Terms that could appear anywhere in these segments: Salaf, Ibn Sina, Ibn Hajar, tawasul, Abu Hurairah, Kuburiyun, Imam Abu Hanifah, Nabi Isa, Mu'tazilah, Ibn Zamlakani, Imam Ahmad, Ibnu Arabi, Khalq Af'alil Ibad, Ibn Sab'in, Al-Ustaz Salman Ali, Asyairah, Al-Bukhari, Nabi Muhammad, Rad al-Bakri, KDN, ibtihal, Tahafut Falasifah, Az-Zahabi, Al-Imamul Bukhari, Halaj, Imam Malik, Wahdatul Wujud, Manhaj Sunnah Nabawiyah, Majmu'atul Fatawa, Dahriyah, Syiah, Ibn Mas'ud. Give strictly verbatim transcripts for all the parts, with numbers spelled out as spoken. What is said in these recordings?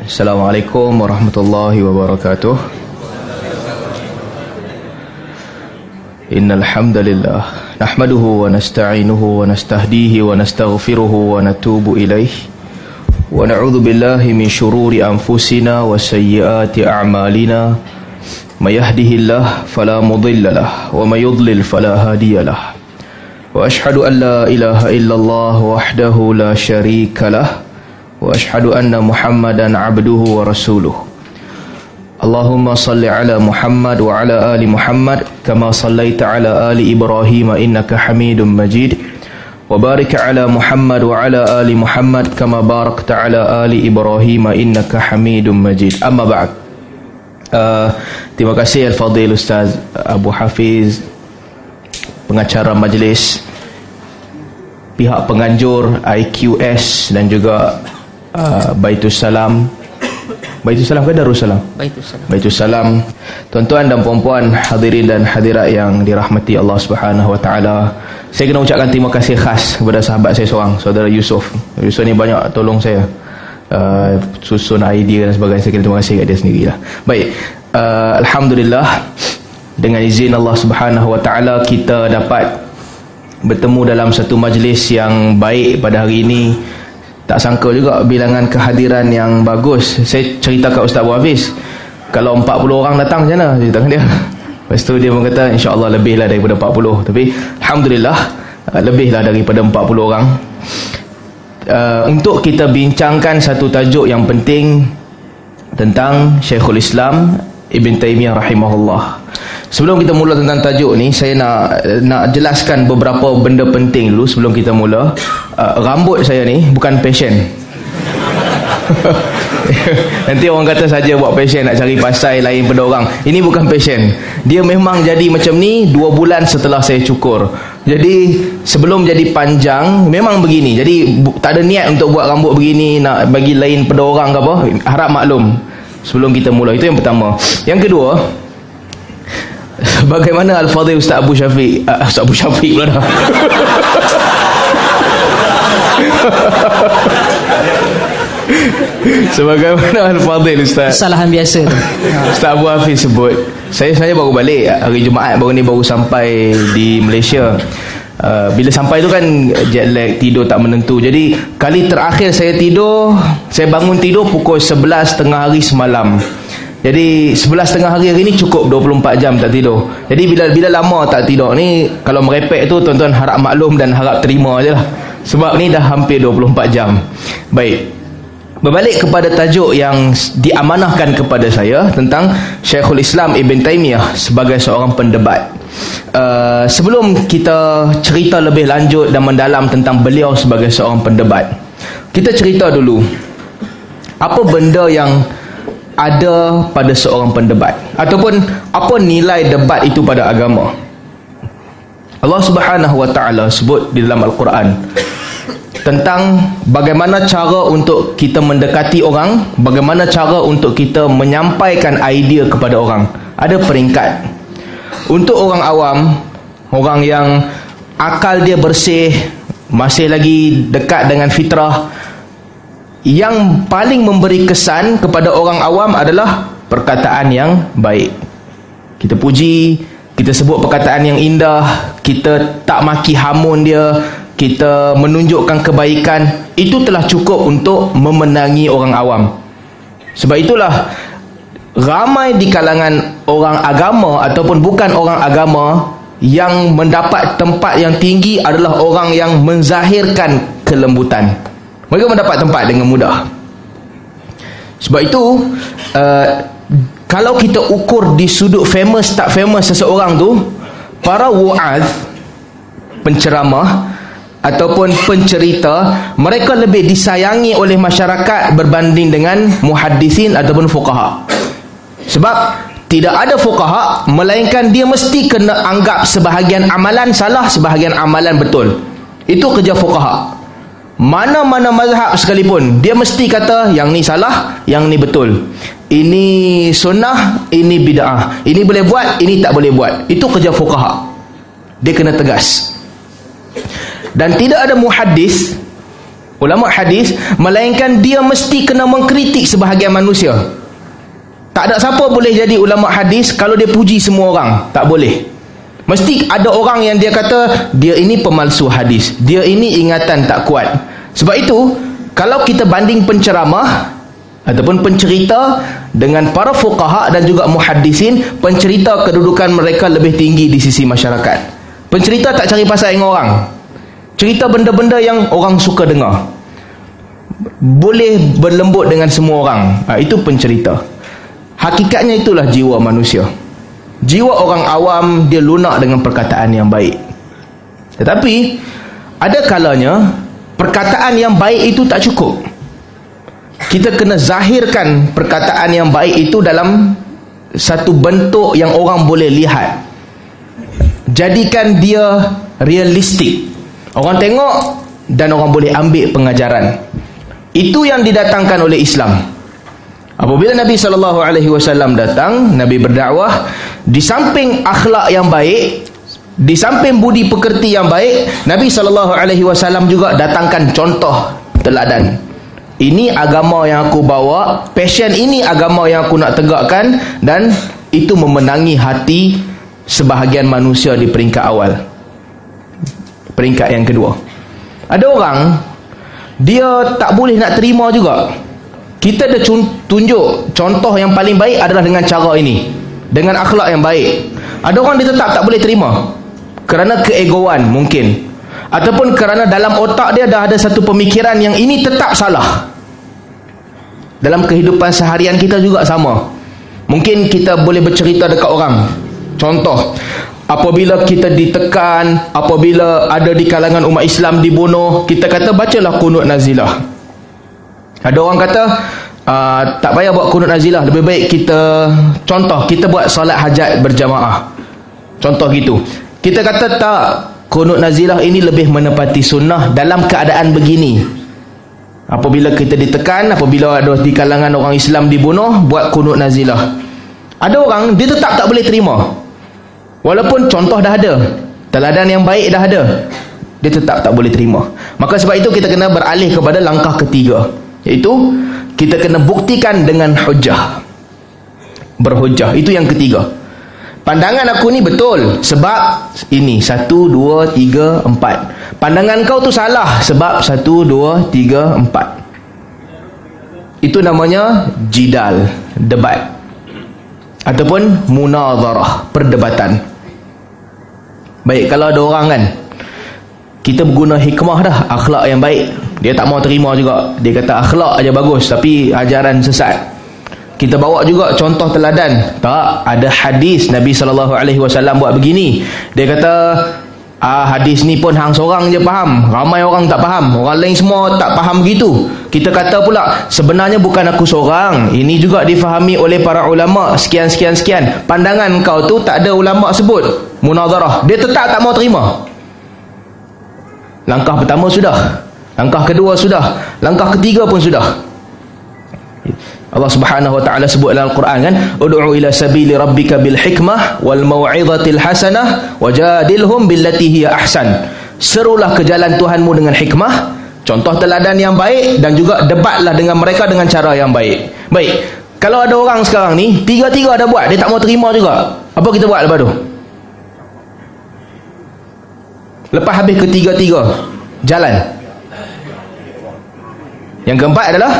Assalamualaikum warahmatullahi wabarakatuh. Innal hamdalillah nahmaduhu wa nasta'inuhu wa nastahdihi wa nastaghfiruhu wa natubu ilaihi wa na'udzu billahi min shururi anfusina wa sayyiati a'malina may yahdihillahu fala mudhillalah wa may yudlil fala hadiyalah. Wa ashhadu an la ilaha illallah wahdahu la syarikalah wa ashhadu anna Muhammadan abduhu wa rasuluh. Allahumma salli ala Muhammad wa ala ali Muhammad kama sallaita ala ali Ibrahim innaka Hamidum Majid, wa barik ala Muhammad wa ala ali Muhammad kama barakta ala ali Ibrahim innaka Hamidum Majid. Amma ba'd. Uh, terima kasih al-fadil Ustaz Abu Hafiz, pengacara majlis, pihak penganjur I Q S dan juga Uh, Baitus Salam Baitus Salam ke Darussalam? Baitus Salam Baitus Salam tuan-tuan dan puan-puan, hadirin dan hadirat yang dirahmati Allah Subhanahu Wa Taala. Saya kena ucapkan terima kasih khas kepada sahabat saya seorang, saudara Yusuf. Yusuf ni banyak tolong saya uh, susun idea dan sebagainya. Saya kena terima kasih kat dia sendirilah. Baik, uh, alhamdulillah, dengan izin Allah Subhanahu Wa Taala kita dapat bertemu dalam satu majlis yang baik pada hari ini. Tak sangka juga bilangan kehadiran yang bagus. Saya cerita kat Ustaz Abu Hafiz, kalau empat puluh orang datang macam mana? Cerita dia. Lepas tu dia berkata, insya-Allah lebihlah daripada empat puluh. Tapi alhamdulillah lebihlah daripada empat puluh orang. Uh, untuk kita bincangkan satu tajuk yang penting tentang Sheikhul Islam Ibnu Taimiyah rahimahullah. Sebelum kita mula tentang tajuk ni, saya nak nak jelaskan beberapa benda penting dulu sebelum kita mula. Uh, rambut saya ni bukan passion. Nanti orang kata saja buat passion, nak cari pasal lain pada orang. Ini bukan passion. Dia memang jadi macam ni dua bulan setelah saya cukur. Jadi sebelum jadi panjang memang begini. Jadi bu, tak ada niat untuk buat rambut begini nak bagi lain pada orang ke apa. Harap maklum sebelum kita mula. Itu yang pertama. Yang kedua, bagaimana Al-Fadhil Ustaz Abu Syafiq uh, Ustaz Abu Syafiq pula dah. Sebagaimana Al-Fadhil Ustaz, kesalahan biasa tu, Ustaz Abu Hafiz sebut, Saya saya baru balik hari Jumaat, baru ni baru sampai di Malaysia. uh, Bila sampai tu kan jet lag, tidur tak menentu. Jadi kali terakhir saya tidur, saya bangun tidur pukul sebelas tengah hari semalam. Jadi sebelas tengah hari hari ni cukup dua puluh empat jam tak tidur. Jadi bila bila lama tak tidur ni, kalau merepek tu tuan-tuan harap maklum dan harap terima je lah, sebab ni dah hampir dua puluh empat jam. Baik, berbalik kepada tajuk yang diamanahkan kepada saya tentang Sheikhul Islam Ibnu Taimiyah sebagai seorang pendebat. uh, Sebelum kita cerita lebih lanjut dan mendalam tentang beliau sebagai seorang pendebat, kita cerita dulu apa benda yang ada pada seorang pendebat, ataupun apa nilai debat itu pada agama. Allah Subhanahu Wa Ta'ala sebut di dalam Al-Quran tentang bagaimana cara untuk kita mendekati orang, bagaimana cara untuk kita menyampaikan idea kepada orang. Ada peringkat. Untuk orang awam, orang yang akal dia bersih, masih lagi dekat dengan fitrah, yang paling memberi kesan kepada orang awam adalah perkataan yang baik. Kita puji, kita sebut perkataan yang indah, kita tak maki hamun dia, kita menunjukkan kebaikan. Itu telah cukup untuk memenangi orang awam. Sebab itulah ramai di kalangan orang agama ataupun bukan orang agama yang mendapat tempat yang tinggi adalah orang yang menzahirkan kelembutan. Mereka mendapat tempat dengan mudah. Sebab itu, uh, kalau kita ukur di sudut famous tak famous seseorang tu, para wa'az, penceramah ataupun pencerita, mereka lebih disayangi oleh masyarakat berbanding dengan muhaddisin ataupun fuqaha. Sebab tidak ada fuqaha, melainkan dia mesti kena anggap sebahagian amalan salah, sebahagian amalan betul. Itu kerja fuqaha. Mana-mana mazhab sekalipun, dia mesti kata yang ni salah, yang ni betul, ini sunnah, ini bid'ah, ini boleh buat, ini tak boleh buat. Itu kerja fuqaha. Dia kena tegas. Dan tidak ada muhaddis ulama hadis, melainkan dia mesti kena mengkritik sebahagian manusia. Tak ada siapa boleh jadi ulama hadis kalau dia puji semua orang, tak boleh. Mesti ada orang yang dia kata dia ini pemalsu hadis, dia ini ingatan tak kuat. Sebab itu kalau kita banding penceramah ataupun pencerita dengan para fuqaha dan juga muhaddisin, pencerita kedudukan mereka lebih tinggi di sisi masyarakat. Pencerita tak cari pasal dengan orang, cerita benda-benda yang orang suka dengar, boleh berlembut dengan semua orang. Ha, itu pencerita. Hakikatnya itulah jiwa manusia. Jiwa orang awam dia lunak dengan perkataan yang baik, tetapi ada kalanya perkataan yang baik itu tak cukup. Kita kena zahirkan perkataan yang baik itu dalam satu bentuk yang orang boleh lihat. Jadikan dia realistik, orang tengok dan orang boleh ambil pengajaran. Itu yang didatangkan oleh Islam. Apabila Nabi sallallahu alaihi wasallam datang, Nabi berdakwah, di samping akhlak yang baik, di samping budi pekerti yang baik, Nabi sallallahu alaihi wasallam juga datangkan contoh teladan. Ini agama yang aku bawa, passion ini agama yang aku nak tegakkan, dan itu memenangi hati sebahagian manusia di peringkat awal. Peringkat yang kedua, ada orang dia tak boleh nak terima juga. Kita dah tunjuk contoh yang paling baik adalah dengan cara ini, dengan akhlak yang baik. Ada orang dia tetap tak boleh terima kerana keegoan mungkin, ataupun kerana dalam otak dia dah ada satu pemikiran yang ini tetap salah. Dalam kehidupan seharian kita juga sama. Mungkin kita boleh bercerita dekat orang. Contoh, apabila kita ditekan, apabila ada di kalangan umat Islam dibunuh, kita kata bacalah kunut nazilah. Ada orang kata tak payah buat kunut nazilah, lebih baik kita, contoh, kita buat solat hajat berjamaah, contoh gitu. Kita kata tak, kunut nazilah ini lebih menepati sunnah dalam keadaan begini. Apabila kita ditekan, apabila ada di kalangan orang Islam dibunuh, buat kunut nazilah. Ada orang dia tetap tak boleh terima, walaupun contoh dah ada, teladan yang baik dah ada, dia tetap tak boleh terima. Maka sebab itu kita kena beralih kepada langkah ketiga, iaitu kita kena buktikan dengan hujah, berhujah. Itu yang ketiga. Pandangan aku ni betul sebab ini, satu, dua, tiga, empat. Pandangan kau tu salah sebab satu, dua, tiga, empat. Itu namanya jidal, debat, ataupun munazarah, perdebatan. Baik, kalau ada orang kan, kita guna hikmah dah, akhlak yang baik, dia tak mau terima juga. Dia kata akhlak aja bagus tapi ajaran sesat. Kita bawa juga contoh teladan. Tak, ada hadis Nabi sallallahu alaihi wasallam buat begini. Dia kata, ah, hadis ni pun hang seorang je faham, ramai orang tak faham, orang lain semua tak faham gitu. Kita kata pula, sebenarnya bukan aku seorang, ini juga difahami oleh para ulama, sekian-sekian-sekian. Pandangan kau tu tak ada ulama sebut. Munazarah. Dia tetap tak mau terima. Langkah pertama sudah, langkah kedua sudah, langkah ketiga pun sudah. Allah Subhanahu wa taala sebut dalam Al-Quran kan, ud'u ila sabili rabbika bil hikmah wal mau'izatil hasanah wajadilhum billati hiya ahsan. Serulah ke jalan Tuhanmu dengan hikmah, contoh teladan yang baik, dan juga debatlah dengan mereka dengan cara yang baik. Baik, kalau ada orang sekarang ni tiga-tiga dah buat, dia tak mau terima juga. Apa kita buat lepas tu? Lepas habis ketiga-tiga jalan, yang keempat adalah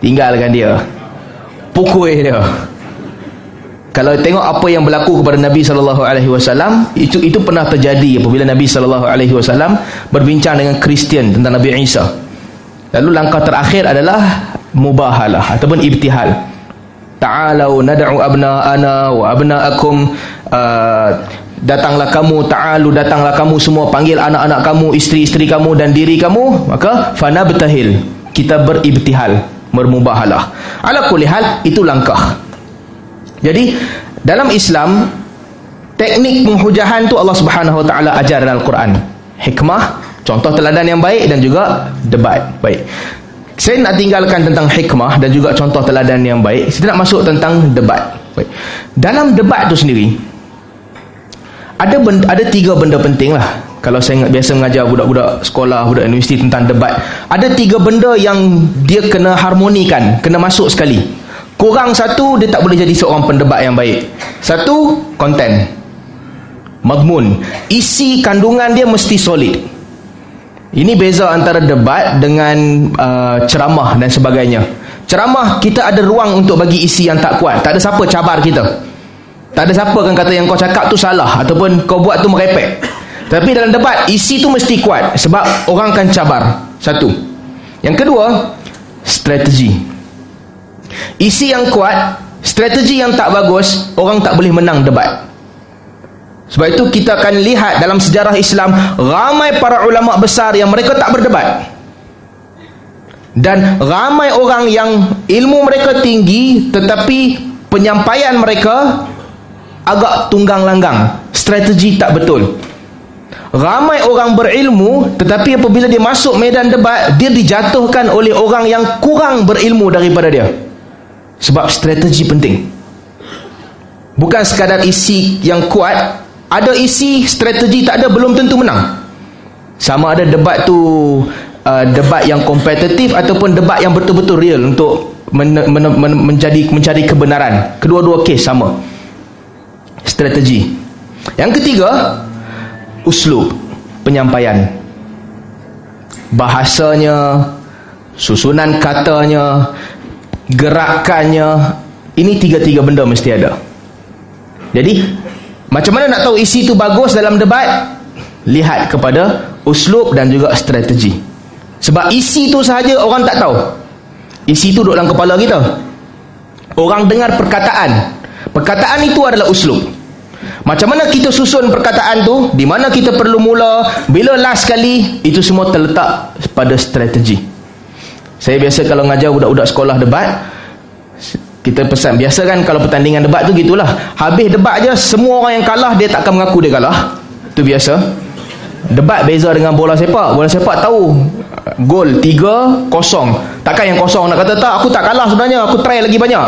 tinggalkan dia, pukul dia. Kalau tengok apa yang berlaku kepada Nabi sallallahu alaihi wasallam, itu itu pernah terjadi apabila Nabi sallallahu alaihi wasallam berbincang dengan Kristian tentang Nabi Isa. Lalu langkah terakhir adalah mubahalah ataupun ibtihal. Ta'alau nad'u abna'ana wa abna'akum, uh, datanglah kamu, ta'alu, datanglah kamu semua, panggil anak-anak kamu, isteri-isteri kamu dan diri kamu. Maka fana betahil, kita beribtihal, bermubahalah. Ala kulli hal, itu langkah. Jadi dalam Islam, teknik penghujahan tu Allah Subhanahu wa taala ajar dalam Al-Quran. Hikmah, contoh teladan yang baik, dan juga debat. Baik, saya nak tinggalkan tentang hikmah dan juga contoh teladan yang baik. Saya nak masuk tentang debat. Baik, dalam debat tu sendiri ada benda, ada tiga benda penting lah Kalau saya biasa mengajar budak-budak sekolah, budak universiti tentang debat, ada tiga benda yang dia kena harmonikan, kena masuk sekali. Kurang satu, dia tak boleh jadi seorang pendebat yang baik. Satu, konten, mazmun, isi kandungan dia mesti solid. Ini beza antara debat dengan uh, ceramah dan sebagainya. Ceramah, kita ada ruang untuk bagi isi yang tak kuat. Tak ada siapa cabar kita. Tak ada siapa akan kata yang kau cakap tu salah, ataupun kau buat tu merepek. Tapi dalam debat, isi tu mesti kuat, sebab orang akan cabar. Satu. Yang kedua, strategi. Isi yang kuat, strategi yang tak bagus, orang tak boleh menang debat. Sebab itu kita akan lihat dalam sejarah Islam, ramai para ulama besar yang mereka tak berdebat. Dan ramai orang yang ilmu mereka tinggi, tetapi penyampaian mereka agak tunggang-langgang. Strategi tak betul. Ramai orang berilmu, tetapi apabila dia masuk medan debat, dia dijatuhkan oleh orang yang kurang berilmu daripada dia. Sebab strategi penting. Bukan sekadar isi yang kuat. Ada isi, strategi tak ada, belum tentu menang. Sama ada debat tu uh, debat yang kompetitif ataupun debat yang betul-betul real untuk men- men- men- menjadi, mencari kebenaran. Kedua-dua kes sama. Strategi. Yang ketiga, uslub, penyampaian. Bahasanya, susunan katanya, gerakannya. Ini tiga-tiga benda mesti ada. Jadi, macam mana nak tahu isi tu bagus dalam debat? Lihat kepada uslub dan juga strategi. Sebab isi tu sahaja orang tak tahu. Isi tu duduk dalam kepala kita. Orang dengar perkataan. Perkataan itu adalah uslub. Macam mana kita susun perkataan tu, di mana kita perlu mula, bila last kali, itu semua terletak pada strategi. Saya biasa kalau ngajar budak-budak sekolah debat, kita pesan, biasa kan kalau pertandingan debat tu gitulah. Habis debat je, semua orang yang kalah dia tak akan mengaku dia kalah. Itu biasa. Debat beza dengan bola sepak. Bola sepak tahu gol tiga kosong. Takkan yang kosong nak kata tak, aku tak kalah sebenarnya, aku try lagi banyak.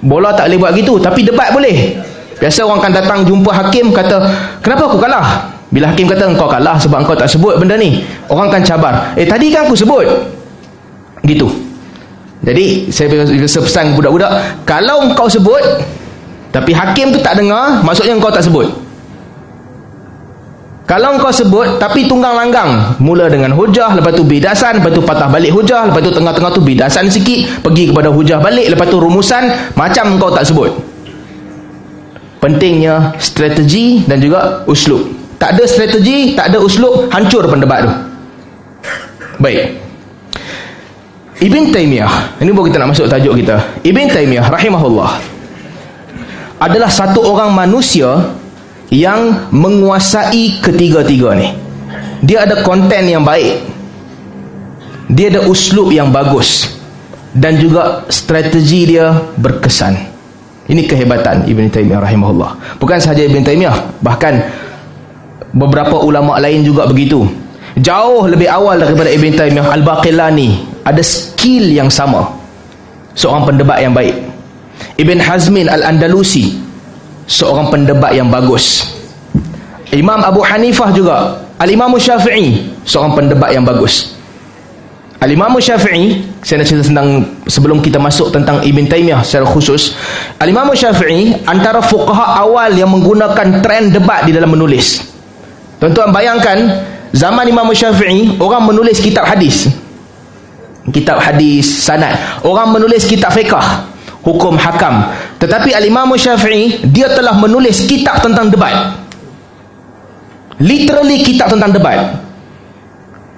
Bola tak boleh buat gitu, tapi debat boleh. Biasa orang akan datang jumpa hakim, kata, kenapa aku kalah? Bila hakim kata, engkau kalah sebab engkau tak sebut benda ni, orang akan cabar. Eh, tadi kan aku sebut. Gitu. Jadi, saya biasa pesan budak-budak, kalau engkau sebut, tapi hakim tu tak dengar, maksudnya engkau tak sebut. Kalau engkau sebut, tapi tunggang langgang, mula dengan hujah, lepas tu bidasan, lepas tu patah balik hujah, lepas tu tengah-tengah tu bidasan sikit, pergi kepada hujah balik, lepas tu rumusan, macam engkau tak sebut. Pentingnya strategi dan juga uslub. Tak ada strategi, tak ada uslub, hancur pendebat tu. Baik. Ibn Taimiyah, ini baru kita nak masuk tajuk kita. Ibn Taimiyah rahimahullah adalah satu orang manusia yang menguasai ketiga-tiga ni. Dia ada konten yang baik, dia ada uslub yang bagus, dan juga strategi dia berkesan. Ini kehebatan Ibn Taimiyah rahimahullah. Bukan sahaja Ibn Taimiyah, bahkan beberapa ulama' lain juga begitu. Jauh lebih awal daripada Ibn Taimiyah, Al-Baqillani ada skill yang sama, seorang pendebat yang baik. Ibn Hazmin Al-Andalusi, seorang pendebat yang bagus. Imam Abu Hanifah juga, Al-Imamul Syafi'i, seorang pendebat yang bagus. Al-Imamul Syafi'i, saya nak cerita tentang, sebelum kita masuk tentang Ibn Taimiyah secara khusus, Al-Imamul Syafi'i antara fuqaha awal yang menggunakan trend debat di dalam menulis. Tuan-tuan bayangkan, zaman Imamul Syafi'i, orang menulis kitab hadis, kitab hadis sanad, orang menulis kitab fiqah, hukum hakam. Tetapi Al-Imamul Syafi'i, dia telah menulis kitab tentang debat. Literally kitab tentang debat.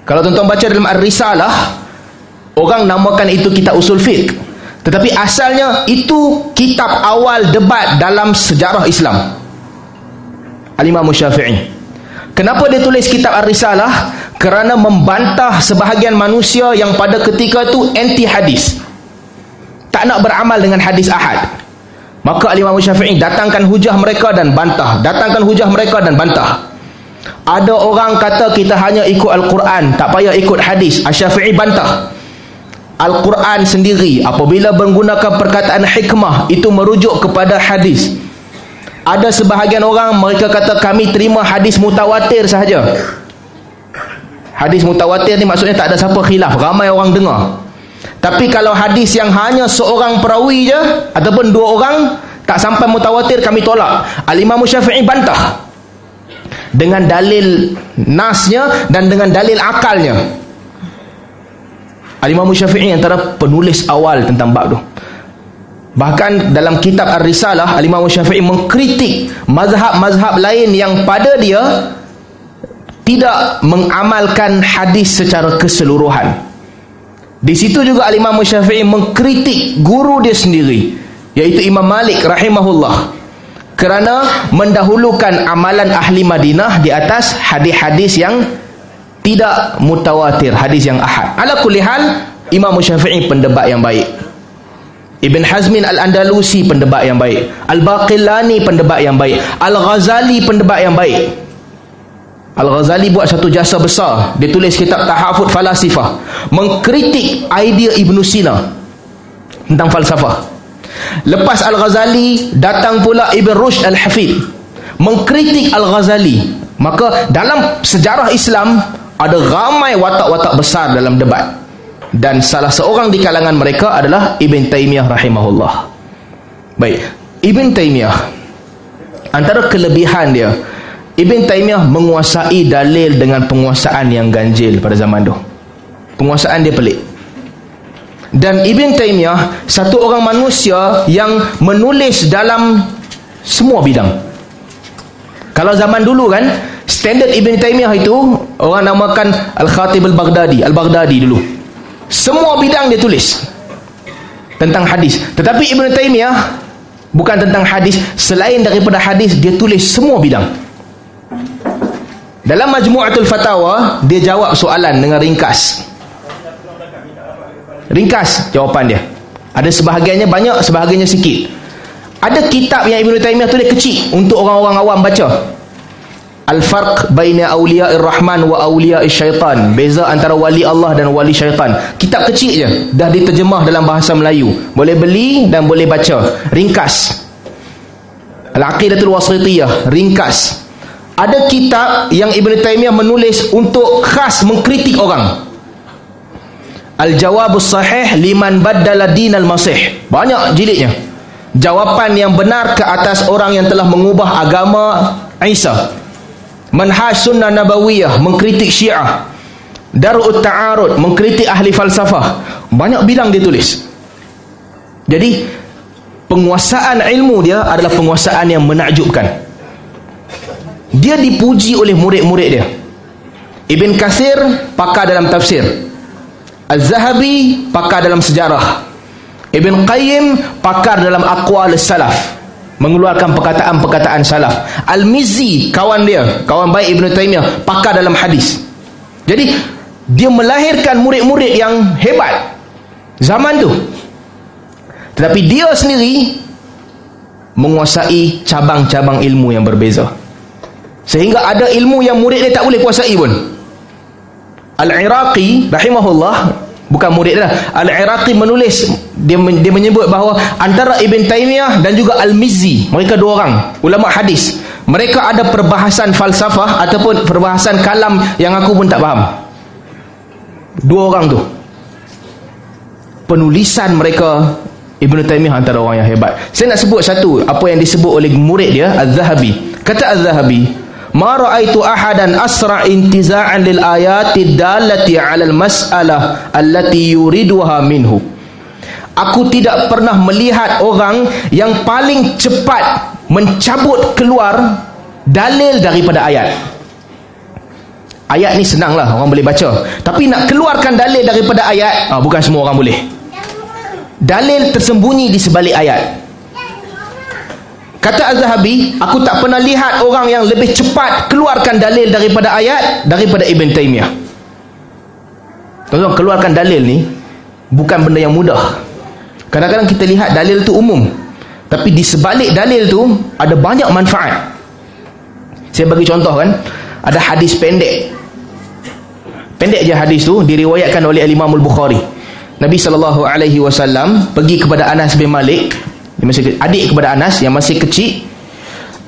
Kalau tuan-tuan baca dalam Ar-Risalah, orang namakan itu kitab usul fiqh. Tetapi asalnya itu kitab awal debat dalam sejarah Islam. Al-Imam Syafi'i. Kenapa dia tulis kitab Ar-Risalah? Kerana membantah sebahagian manusia yang pada ketika itu anti hadis. Tak nak beramal dengan hadis ahad. Maka Al-Imam Syafi'i datangkan hujah mereka dan bantah. Datangkan hujah mereka dan bantah. Ada orang kata kita hanya ikut Al-Quran, tak payah ikut hadis. Asy-Syafi'i bantah. Al-Quran sendiri apabila menggunakan perkataan hikmah, itu merujuk kepada hadis. Ada sebahagian orang mereka kata kami terima hadis mutawatir sahaja. Hadis mutawatir ni maksudnya tak ada siapa khilaf, ramai orang dengar. Tapi kalau hadis yang hanya seorang perawi je ataupun dua orang tak sampai mutawatir, kami tolak. Al-Imamul Syafi'i bantah dengan dalil nasnya dan dengan dalil akalnya. Al-Imamul Syafi'i antara penulis awal tentang bab tu. Bahkan dalam kitab Ar-Risalah, Al-Imamul Syafi'i mengkritik mazhab-mazhab lain yang pada dia tidak mengamalkan hadis secara keseluruhan. Di situ juga Al-Imamul Syafi'i mengkritik guru dia sendiri, iaitu Imam Malik rahimahullah, kerana mendahulukan amalan ahli Madinah di atas hadis-hadis yang tidak mutawatir, hadis yang ahad. Ala kulli hal, Imamul Syafi'i pendebat yang baik. Ibn Hazmin Al-Andalusi pendebat yang baik, Al-Baqillani pendebat yang baik, Al-Ghazali pendebat yang baik. Al-Ghazali buat satu jasa besar, dia tulis kitab Tahafut Falasifah, mengkritik idea Ibn Sina tentang falsafah. Lepas Al-Ghazali datang pula Ibn Rushd Al-Hafid mengkritik Al-Ghazali. Maka dalam sejarah Islam ada ramai watak-watak besar dalam debat, dan salah seorang di kalangan mereka adalah Ibn Taimiyah rahimahullah. Baik, Ibn Taimiyah, antara kelebihan dia, Ibn Taimiyah menguasai dalil dengan penguasaan yang ganjil pada zaman itu. Penguasaan dia pelik. Dan Ibn Taimiyah satu orang manusia yang menulis dalam semua bidang. Kalau zaman dulu kan, standard Ibn Taimiyah itu orang namakan Al-Khatib Al-Baghdadi, Al-Baghdadi dulu. Semua bidang dia tulis tentang hadis. Tetapi Ibn Taimiyah bukan tentang hadis, selain daripada hadis dia tulis semua bidang. Dalam Majmu'atul Fatawa dia jawab soalan dengan ringkas. Ringkas jawapan dia. Ada sebahagiannya banyak, sebahagiannya sikit. Ada kitab yang Ibn Taimiyah tulis kecil untuk orang-orang awam baca. Al-Farq Baina Awliya'ir Rahman wa Awliya'ir Syaitan, beza antara wali Allah dan wali syaitan. Kitab kecil je, dah diterjemah dalam bahasa Melayu, boleh beli dan boleh baca. Ringkas. Al-Aqidatul Wasitiyah, ringkas. Ada kitab yang Ibn Taimiyah menulis untuk khas mengkritik orang, Al-Jawabus Sahih Liman Baddala Dinal Masih, banyak jilidnya. Jawapan yang benar ke atas orang yang telah mengubah agama Isa. Manhaj Sunnah Nabawiyah, mengkritik Syiah. Darut Ta'arud, mengkritik ahli falsafah. Banyak bidang dia tulis. Jadi penguasaan ilmu dia adalah penguasaan yang menakjubkan. Dia dipuji oleh murid-murid dia. Ibn Katsir pakar dalam tafsir, Az-Zahabi pakar dalam sejarah, Ibn Qayyim pakar dalam aqwal salaf, mengeluarkan perkataan-perkataan salaf. Al-Mizzi, kawan dia, kawan baik Ibn Taimiyah, pakar dalam hadis. Jadi dia melahirkan murid-murid yang hebat zaman tu. Tetapi dia sendiri menguasai cabang-cabang ilmu yang berbeza, sehingga ada ilmu yang murid dia tak boleh kuasai pun. Al-Iraqi rahimahullah, bukan murid dia lah, Al-Iraqi menulis, dia, dia menyebut bahawa antara Ibn Taimiyah dan juga Al-Mizzi, mereka dua orang ulama hadis, mereka ada perbahasan falsafah ataupun perbahasan kalam yang aku pun tak faham. Dua orang tu, penulisan mereka, Ibn Taimiyah antara orang yang hebat. Saya nak sebut satu, apa yang disebut oleh murid dia Az-Zahabi. Kata Az-Zahabi, ma ra'aitu ahadan asra' intiza'an lil ayati dallati 'ala al mas'alah allati yuriduha minhu. Aku tidak pernah melihat orang yang paling cepat mencabut keluar dalil daripada ayat. Ayat ni senanglah, orang boleh baca. Tapi nak keluarkan dalil daripada ayat, ah, bukan semua orang boleh. Dalil tersembunyi di sebalik ayat. Kata Az-Zahabi, aku tak pernah lihat orang yang lebih cepat keluarkan dalil daripada ayat daripada Ibn Taimiyah. Tuan-tuan, keluarkan dalil ni bukan benda yang mudah. Kadang-kadang kita lihat dalil tu umum, tapi di sebalik dalil tu ada banyak manfaat. Saya bagi contoh kan, ada hadis pendek. Pendek je hadis tu, diriwayatkan oleh Al-Imamul Bukhari. Nabi sallallahu alaihi wasallam pergi kepada Anas bin Malik, yang masih adik kepada Anas yang masih kecil.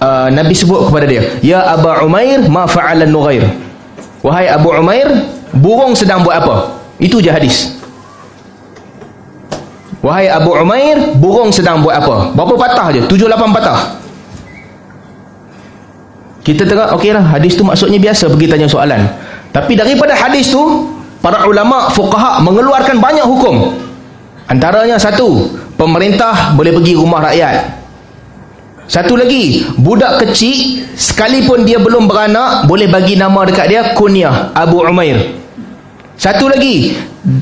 uh, Nabi sebut kepada dia, "Ya Aba Umair, ma fa'alan nughair." Wahai Abu Umair, burung sedang buat apa? Itu je hadis. Wahai Abu Umair, burung sedang buat apa? Berapa patah je? tujuh lapan patah. Kita tengok, okeylah, hadis tu maksudnya biasa pergi tanya soalan. Tapi daripada hadis tu, para ulama, fuqaha mengeluarkan banyak hukum. Antaranya satu, pemerintah boleh pergi rumah rakyat. Satu lagi, budak kecil sekalipun dia belum beranak boleh bagi nama dekat dia kunyah Abu Umair. Satu lagi,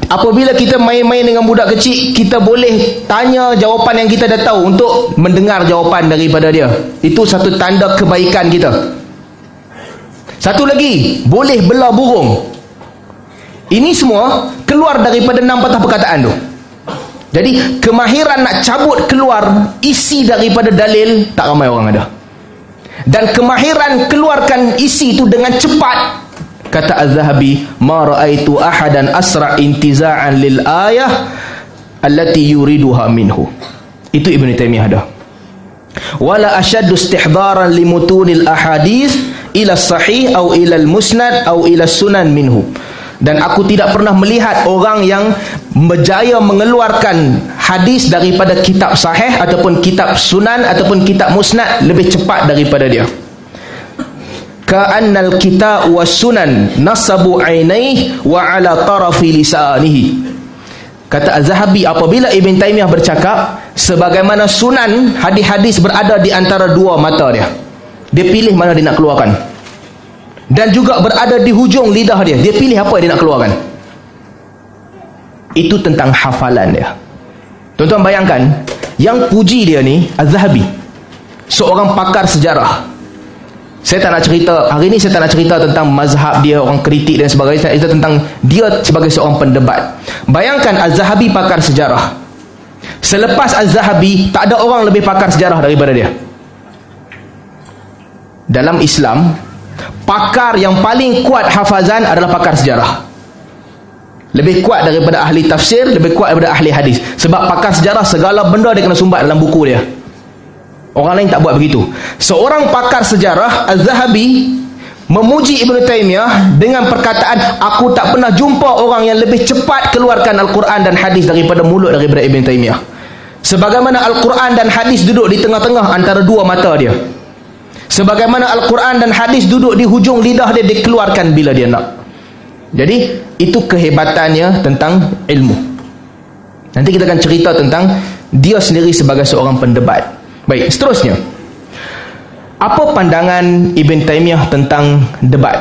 apabila kita main-main dengan budak kecil, kita boleh tanya jawapan yang kita dah tahu untuk mendengar jawapan daripada dia. Itu satu tanda kebaikan kita. Satu lagi, boleh bela burung. Ini semua keluar daripada enam patah perkataan tu. Jadi kemahiran nak cabut keluar isi daripada dalil, tak ramai orang ada. Dan kemahiran keluarkan isi itu dengan cepat. Kata Az-Zahabi, "Ma ra'aitu ahadan asra' intiza'an lil ayah allati yuriduha minhu." Itu Ibn Taimiyah ada. "Wala ashaddu istihdaran limutunil ahadith ila sahih au ila al-musnad au ila sunan minhu." Dan aku tidak pernah melihat orang yang berjaya mengeluarkan hadis daripada kitab sahih ataupun kitab sunan ataupun kitab musnad lebih cepat daripada dia. Ka'annal kitab was sunan nasabu ainaihi wa ala tarafi lisanihi. Kata Az-Zahabi, apabila Ibn Taimiyah bercakap, sebagaimana sunan, hadis-hadis berada di antara dua mata dia. Dia pilih mana dia nak keluarkan. Dan juga berada di hujung lidah dia. Dia pilih apa dia nak keluarkan. Itu tentang hafalan dia. Tuan-tuan bayangkan, yang puji dia ni Az-Zahabi, seorang pakar sejarah. Saya tak nak cerita, hari ni saya tak nak cerita tentang mazhab dia, orang kritik dan sebagainya. Saya cerita tentang dia sebagai seorang pendebat. Bayangkan Az-Zahabi pakar sejarah. Selepas Az-Zahabi, tak ada orang lebih pakar sejarah daripada dia. Dalam Islam, pakar yang paling kuat hafazan adalah pakar sejarah. Lebih kuat daripada ahli tafsir, lebih kuat daripada ahli hadis. Sebab pakar sejarah segala benda dia kena sumbat dalam buku dia. Orang lain tak buat begitu. Seorang pakar sejarah, Az-Zahabi, memuji Ibn Taimiyah dengan perkataan, "Aku tak pernah jumpa orang yang lebih cepat keluarkan Al-Quran dan hadis daripada mulut daripada Ibn Taimiyah." Sebagaimana Al-Quran dan hadis duduk di tengah-tengah antara dua mata dia, sebagaimana Al-Quran dan hadis duduk di hujung lidah dia, dikeluarkan bila dia nak. Jadi, itu kehebatannya tentang ilmu. Nanti kita akan cerita tentang dia sendiri sebagai seorang pendebat. Baik, seterusnya. Apa pandangan Ibn Taimiyah tentang debat?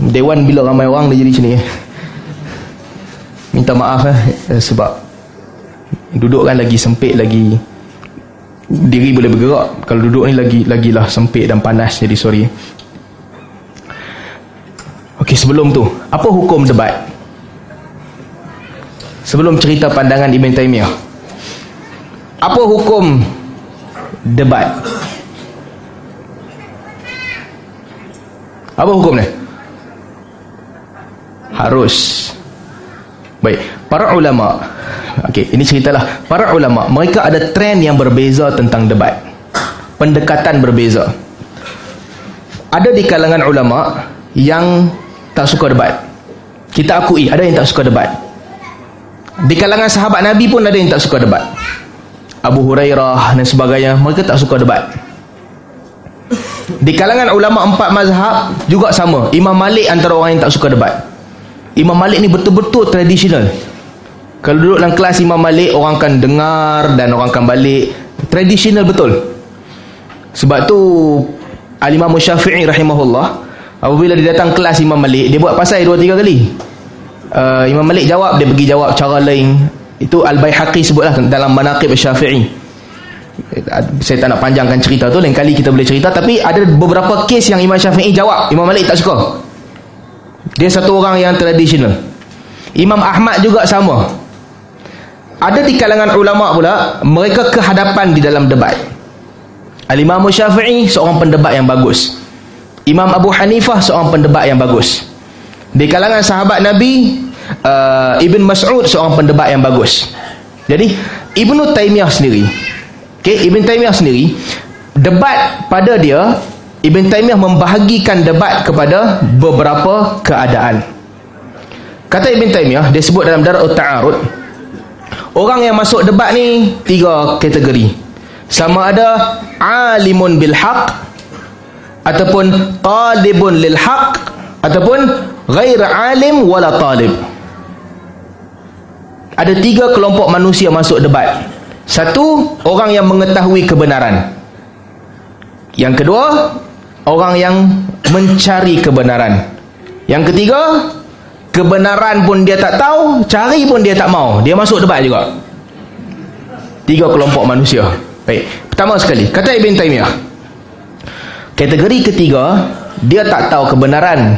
Dewan bila ramai orang dia jadi macam ni. Minta maaf eh, sebab duduk kan lagi sempit lagi, diri boleh bergerak. Kalau duduk ni lagi lagilah sempit dan panas, jadi sorry. Okey, sebelum tu, apa hukum debat? Sebelum cerita pandangan Ibn Taimiyah, apa hukum debat? Apa hukum ni? Harus. Baik, para ulama. Okey, ini ceritalah para ulama, mereka ada trend yang berbeza tentang debat. Pendekatan berbeza. Ada di kalangan ulama yang tak suka debat. Kita akui ada yang tak suka debat. Di kalangan sahabat Nabi pun ada yang tak suka debat. Abu Hurairah dan sebagainya, mereka tak suka debat. Di kalangan ulama empat mazhab juga sama. Imam Malik antara orang yang tak suka debat. Imam Malik ni betul-betul tradisional. Kalau duduk dalam kelas Imam Malik, orang akan dengar dan orang akan balik. Tradisional betul. Sebab tu Al-Imamul Syafi'i rahimahullah, apabila dia datang kelas Imam Malik, dia buat pasal dua tiga kali. uh, Imam Malik jawab, dia pergi jawab cara lain. Itu Al-Baihaqi sebutlah dalam Manaqib Syafi'i. Saya tak nak panjangkan cerita tu, lain kali kita boleh cerita. Tapi ada beberapa kes yang Imam Syafi'i jawab, Imam Malik tak suka. Dia satu orang yang tradisional. Imam Ahmad juga sama. Ada di kalangan ulama pula, mereka kehadapan di dalam debat. Al-Imam Syafi'i seorang pendebat yang bagus. Imam Abu Hanifah seorang pendebat yang bagus. Di kalangan sahabat Nabi, uh, Ibn Mas'ud seorang pendebat yang bagus. Jadi Ibnu Taimiyah sendiri, okay, Ibnu Taimiyah sendiri, debat pada dia, Ibnu Taimiyah membahagikan debat kepada beberapa keadaan. Kata Ibnu Taimiyah, dia sebut dalam Darul Ta'arud, orang yang masuk debat ni tiga kategori. Sama ada alimun bil haq, ataupun talibun lil haq, ataupun ghair alim wala talib. Ada tiga kelompok manusia masuk debat. Satu, orang yang mengetahui kebenaran. Yang kedua, orang yang mencari kebenaran. Yang ketiga, kebenaran pun dia tak tahu, cari pun dia tak mau, dia masuk debat juga. Tiga kelompok manusia. Baik, pertama sekali, kata Ibn Taymiyah, kategori ketiga, dia tak tahu kebenaran,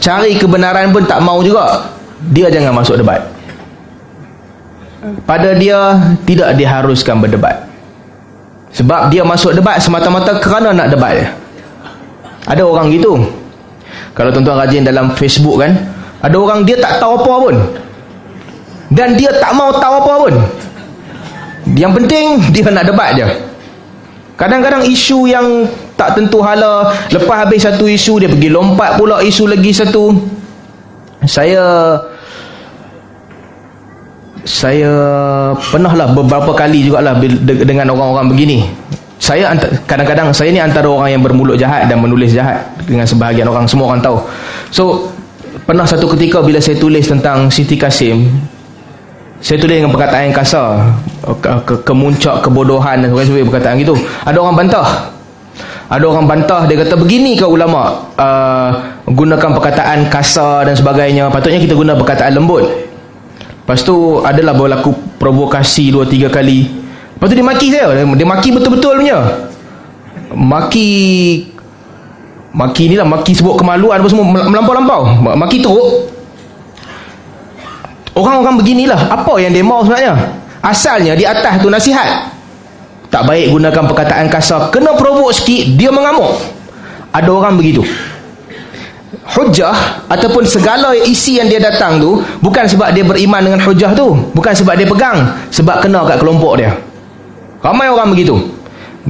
cari kebenaran pun tak mau juga, dia jangan masuk debat. Pada dia, tidak diharuskan berdebat. Sebab dia masuk debat semata-mata kerana nak debat je. Ada orang gitu. Kalau tuan-tuan rajin dalam Facebook kan, ada orang dia tak tahu apa pun, dan dia tak mau tahu apa pun, yang penting dia nak debat je. Kadang-kadang isu yang tak tentu hala, lepas habis satu isu dia pergi lompat pula isu lagi satu. Saya Saya pernahlah beberapa kali jugalah dengan orang-orang begini. Saya kadang-kadang, saya ni antara orang yang bermulut jahat dan menulis jahat dengan sebahagian orang, semua orang tahu. So pernah satu ketika bila saya tulis tentang Siti Kasim, saya tulis dengan perkataan yang kasar, ke- Kemuncak kebodohan dan sebagainya, perkataan gitu. Ada orang bantah. Ada orang bantah, dia kata begini ke ulama, uh, gunakan perkataan kasar dan sebagainya, patutnya kita guna perkataan lembut. Lepas tu adalah berlaku provokasi dua tiga kali. Lepas tu dia maki saya. Dia maki betul-betul punya. Maki Maki ni lah, maki sebut kemaluan apa semua, melampau-lampau, maki teruk. Orang-orang beginilah, apa yang dia mahu sebenarnya? Asalnya di atas tu nasihat, tak baik gunakan perkataan kasar, kena provok sikit, dia mengamuk. Ada orang begitu. Hujah ataupun segala isi yang dia datang tu, bukan sebab dia beriman dengan hujah tu, bukan sebab dia pegang, sebab kena kat kelompok dia. Ramai orang begitu.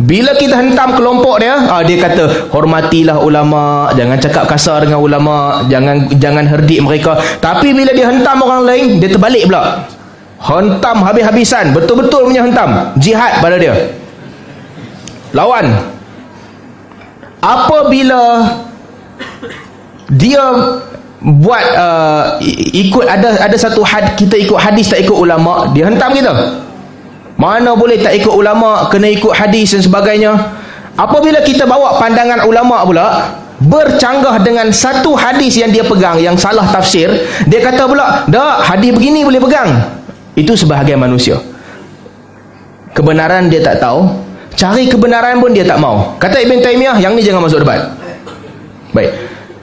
Bila kita hentam kelompok dia, ah, dia kata hormatilah ulama, jangan cakap kasar dengan ulama, jangan jangan herdik mereka. Tapi bila dia hentam orang lain, dia terbalik pula. Hentam habis-habisan, betul-betul punya hentam, jihad pada dia. Lawan. Apabila dia buat uh, ikut ada ada satu had, kita ikut hadis tak ikut ulama, dia hentam kita. Mana boleh tak ikut ulama, kena ikut hadis dan sebagainya. Apabila kita bawa pandangan ulama pula, bercanggah dengan satu hadis yang dia pegang yang salah tafsir, dia kata pula, "Dak, hadis begini boleh pegang." Itu sebahagian manusia. Kebenaran dia tak tahu, cari kebenaran pun dia tak mau. Kata Ibn Taymiyah, yang ni jangan masuk debat. Baik.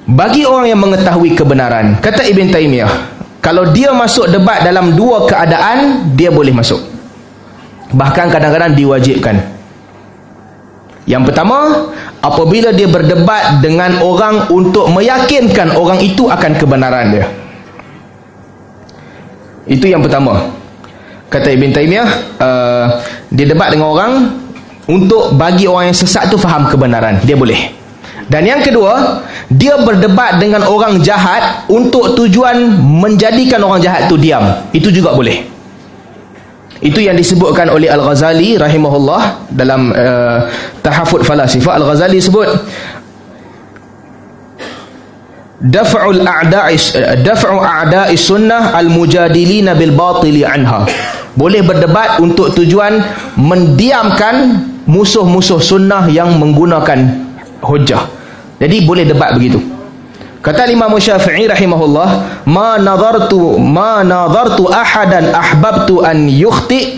Bagi orang yang mengetahui kebenaran, kata Ibn Taymiyah, kalau dia masuk debat dalam dua keadaan, dia boleh masuk. Bahkan kadang-kadang diwajibkan. Yang pertama, apabila dia berdebat dengan orang untuk meyakinkan orang itu akan kebenaran dia. Itu yang pertama. Kata Ibn Taymiyah, uh, dia debat dengan orang untuk bagi orang yang sesat tu faham kebenaran, dia boleh. Dan yang kedua, dia berdebat dengan orang jahat untuk tujuan menjadikan orang jahat tu diam. Itu juga boleh. Itu yang disebutkan oleh Al-Ghazali rahimahullah dalam uh, Tahafut Falasifah. Al-Ghazali sebut, Daf'ul a'da'i daf'u a'da'i sunnah al-mujadilina bil batili anha. Boleh berdebat untuk tujuan mendiamkan musuh-musuh sunnah yang menggunakan hujah. Jadi boleh debat begitu. Kata Imam Syafi'i rahimahullah, "Ma nadartu ma nadartu ahadan ahbabtu an yukhti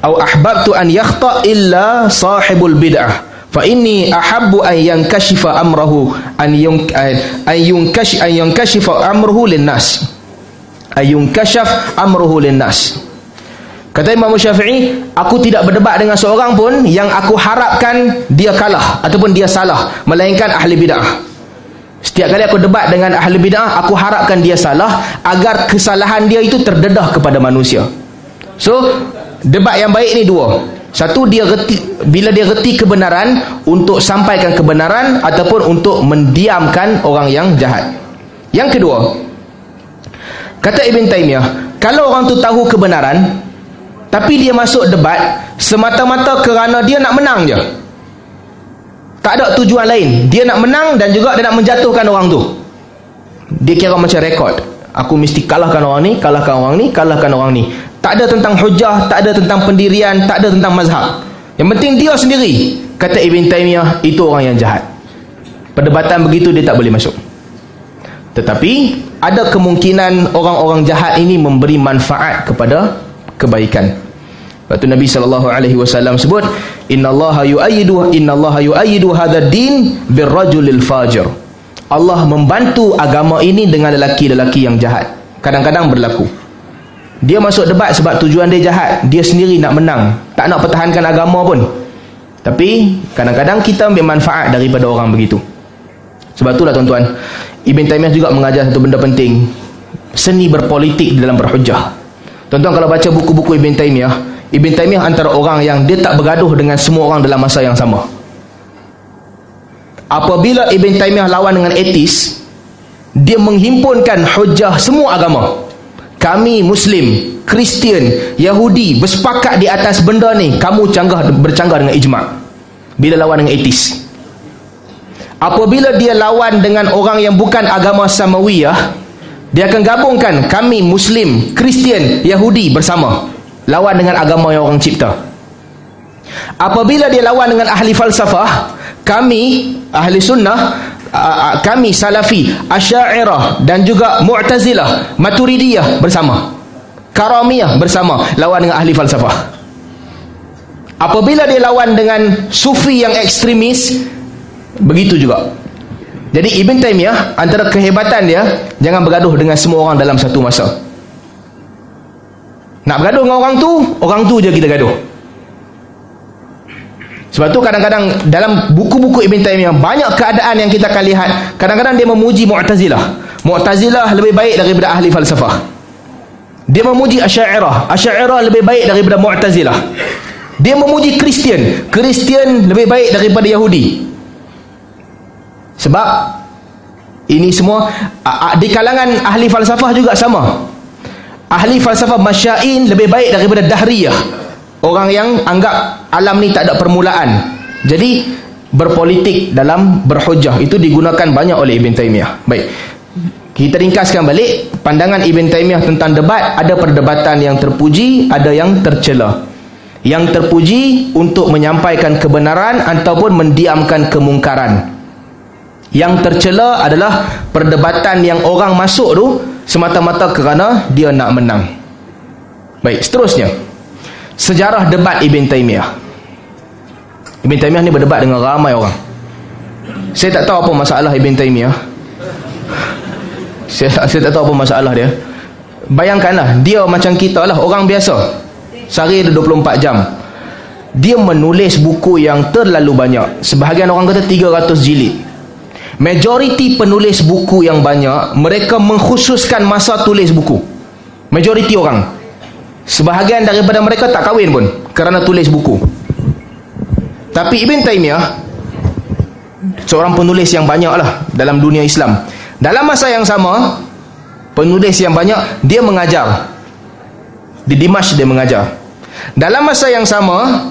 atau ahbabtu an yakhta illa sahibul bid'ah, fa inni ahabbu an yankashifa amruhu an yunkash an yankashifa amruhu linnas ay yunkashaf amruhu linnas." Kata Imam Syafi'i, aku tidak berdebat dengan seorang pun yang aku harapkan dia kalah ataupun dia salah, melainkan ahli bid'ah. Setiap kali aku debat dengan ahli bid'ah, aku harapkan dia salah agar kesalahan dia itu terdedah kepada manusia. So debat yang baik ni dua. Satu, dia reti, bila dia reti kebenaran untuk sampaikan kebenaran ataupun untuk mendiamkan orang yang jahat. Yang kedua, kata Ibn Taimiyah, kalau orang tu tahu kebenaran tapi dia masuk debat semata-mata kerana dia nak menang je, tak ada tujuan lain, dia nak menang dan juga dia nak menjatuhkan orang tu. Dia kira macam rekod, aku mesti kalahkan orang ni, kalahkan orang ni, kalahkan orang ni. Tak ada tentang hujah, tak ada tentang pendirian, tak ada tentang mazhab. Yang penting dia sendiri. Kata Ibn Taimiyah, itu orang yang jahat. Perdebatan begitu dia tak boleh masuk. Tetapi ada kemungkinan orang-orang jahat ini memberi manfaat kepada kebaikan. Lepas tu Nabi sallallahu alaihi wasallam sebut, Innallaha yu'ayyidu, Innallaha yu'ayyidu hadha din birrajulil fajir. Allah membantu agama ini dengan lelaki-lelaki yang jahat. Kadang-kadang berlaku dia masuk debat sebab tujuan dia jahat, dia sendiri nak menang, tak nak pertahankan agama pun. Tapi kadang-kadang kita ambil manfaat daripada orang begitu. Sebab itulah tuan-tuan, Ibn Taimiyah juga mengajar satu benda penting, seni berpolitik dalam berhujah. Tuan-tuan kalau baca buku-buku Ibn Taimiyah, Ibn Taimiyah antara orang yang dia tak bergaduh dengan semua orang dalam masa yang sama. Apabila Ibn Taimiyah lawan dengan etis, dia menghimpunkan hujah semua agama. Kami Muslim, Kristian, Yahudi bersepakat di atas benda ni, kamu canggah bercanggah dengan ijma'. Bila lawan dengan etis, apabila dia lawan dengan orang yang bukan agama samawiyah, dia akan gabungkan kami Muslim, Kristian, Yahudi bersama, lawan dengan agama yang orang cipta. Apabila dia lawan dengan ahli falsafah, kami ahli sunnah, kami salafi, Asyairah dan juga Mu'tazilah, Maturidiyah bersama, Karamiyah bersama, lawan dengan ahli falsafah. Apabila dia lawan dengan sufi yang ekstremis, begitu juga. Jadi Ibn Taimiyah antara kehebatan dia, jangan bergaduh dengan semua orang dalam satu masa. Nak bergaduh dengan orang tu, orang tu je kita gaduh. Sebab tu kadang-kadang dalam buku-buku Ibn Taimiyah banyak keadaan yang kita akan lihat, kadang-kadang dia memuji Mu'tazilah. Mu'tazilah lebih baik daripada ahli falsafah. Dia memuji Asyairah, Asyairah lebih baik daripada Mu'tazilah. Dia memuji Kristian, Kristian lebih baik daripada Yahudi. Sebab ini semua di kalangan ahli falsafah juga sama. Ahli falsafah Masya'in lebih baik daripada Dahriyah, orang yang anggap alam ni tak ada permulaan. Jadi berpolitik dalam berhujah itu digunakan banyak oleh Ibn Taimiyah. Baik, kita ringkaskan balik pandangan Ibn Taimiyah tentang debat. Ada perdebatan yang terpuji, ada yang tercela. Yang terpuji untuk menyampaikan kebenaran ataupun mendiamkan kemungkaran. Yang tercela adalah perdebatan yang orang masuk tu semata-mata kerana dia nak menang. Baik, seterusnya, sejarah debat Ibn Taimiyah. Ibn Taimiyah ni berdebat dengan ramai orang. Saya tak tahu apa masalah Ibn Taimiyah. Saya tak, saya tak tahu apa masalah dia. Bayangkanlah, dia macam kita lah, orang biasa. Sehari dia dua puluh empat jam. Dia menulis buku yang terlalu banyak. Sebahagian orang kata tiga ratus jilid. Majoriti penulis buku yang banyak, mereka mengkhususkan masa tulis buku. Majoriti orang, sebahagian daripada mereka tak kahwin pun kerana tulis buku. Tapi Ibn Taimiyah seorang penulis yang banyak lah dalam dunia Islam. Dalam masa yang sama, penulis yang banyak, dia mengajar. Di Dimash dia mengajar. Dalam masa yang sama,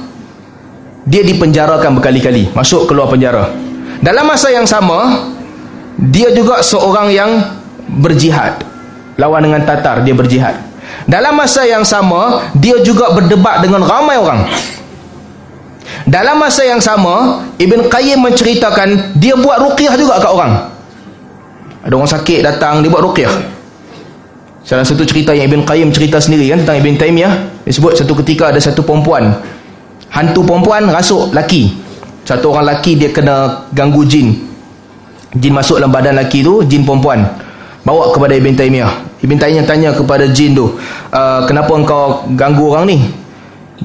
dia dipenjarakan berkali-kali, masuk keluar penjara. Dalam masa yang sama, dia juga seorang yang berjihad. Lawan dengan Tatar, dia berjihad. Dalam masa yang sama, dia juga berdebat dengan ramai orang. Dalam masa yang sama, Ibn Qayyim menceritakan dia buat ruqyah juga kat orang. Ada orang sakit datang, dia buat ruqyah. Salah satu cerita yang Ibn Qayyim cerita sendiri kan, tentang Ibn Taimiyah, dia sebut satu ketika ada satu perempuan, hantu perempuan rasuk laki. Satu orang laki dia kena ganggu jin. Jin masuk dalam badan laki tu, jin perempuan, bawa kepada Ibn Taimiyah. Ibn Taimiyah tanya kepada jin tu, e, kenapa engkau ganggu orang ni?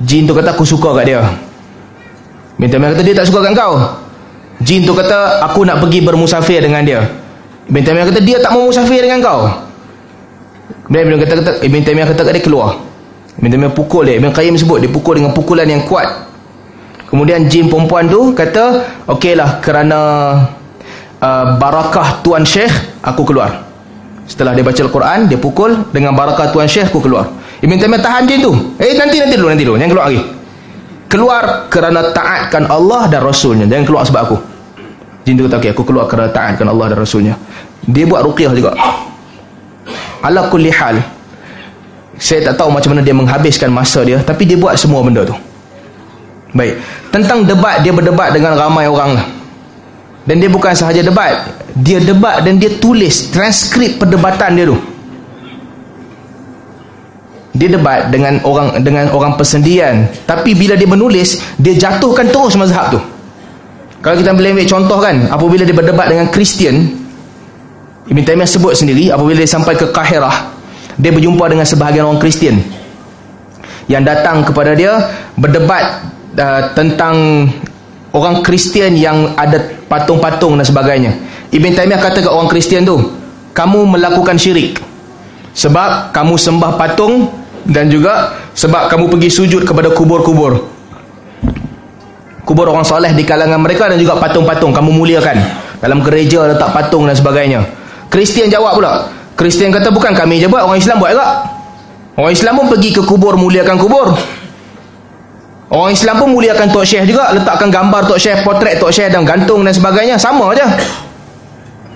Jin tu kata, aku suka kat dia. Ibn Taimiyah kata, dia tak suka kat engkau. Jin tu kata, aku nak pergi bermusafir dengan dia. Ibn Taimiyah kata, dia tak mau musafir dengan kau. Ibn Taimiyah kata, Ibn Taimiyah kata kat dia, keluar. Minta-minta pukul dia. Ibn Qayyim sebut dia pukul dengan pukulan yang kuat. Kemudian jin perempuan tu kata, okeylah, kerana uh, barakah Tuan Syekh aku keluar. Setelah dia baca Al-Quran, dia pukul, dengan barakah Tuan Syekh aku keluar. Ibn Taimiyah tahan jin tu. Eh nanti nanti dulu nanti dulu, jangan keluar lagi. Keluar kerana taatkan Allah dan Rasulnya. Jangan keluar sebab aku. Jin tu kata, okey, aku keluar kerana taatkan Allah dan Rasulnya. Dia buat ruqyah juga. Ala kulli hal, saya tak tahu macam mana dia menghabiskan masa dia, tapi dia buat semua benda tu. Baik. Tentang debat, dia berdebat dengan ramai orang lah. Dan dia bukan sahaja debat, dia debat dan dia tulis transkrip perdebatan dia tu. Dia debat dengan orang dengan orang persendian, tapi bila dia menulis, dia jatuhkan terus mazhab tu. Kalau kita ambil ambil contoh kan, apabila dia berdebat dengan Kristian, Ibn Taimiyah sebut sendiri, apabila dia sampai ke Kahirah, dia berjumpa dengan sebahagian orang Kristian yang datang kepada dia berdebat uh, tentang orang Kristian yang ada patung-patung dan sebagainya. Ibn Taimiyah kata kat orang Kristian tu, kamu melakukan syirik sebab kamu sembah patung dan juga sebab kamu pergi sujud kepada kubur-kubur, kubur orang soleh di kalangan mereka, dan juga patung-patung kamu muliakan, dalam gereja letak patung dan sebagainya. Kristian jawab pula. Kristian kata, bukan kami je buat, orang Islam buat juga. Orang Islam pun pergi ke kubur, muliakan kubur. Orang Islam pun muliakan Tok Syekh juga, letakkan gambar Tok Syekh, potret Tok Syekh dan gantung dan sebagainya. Sama je.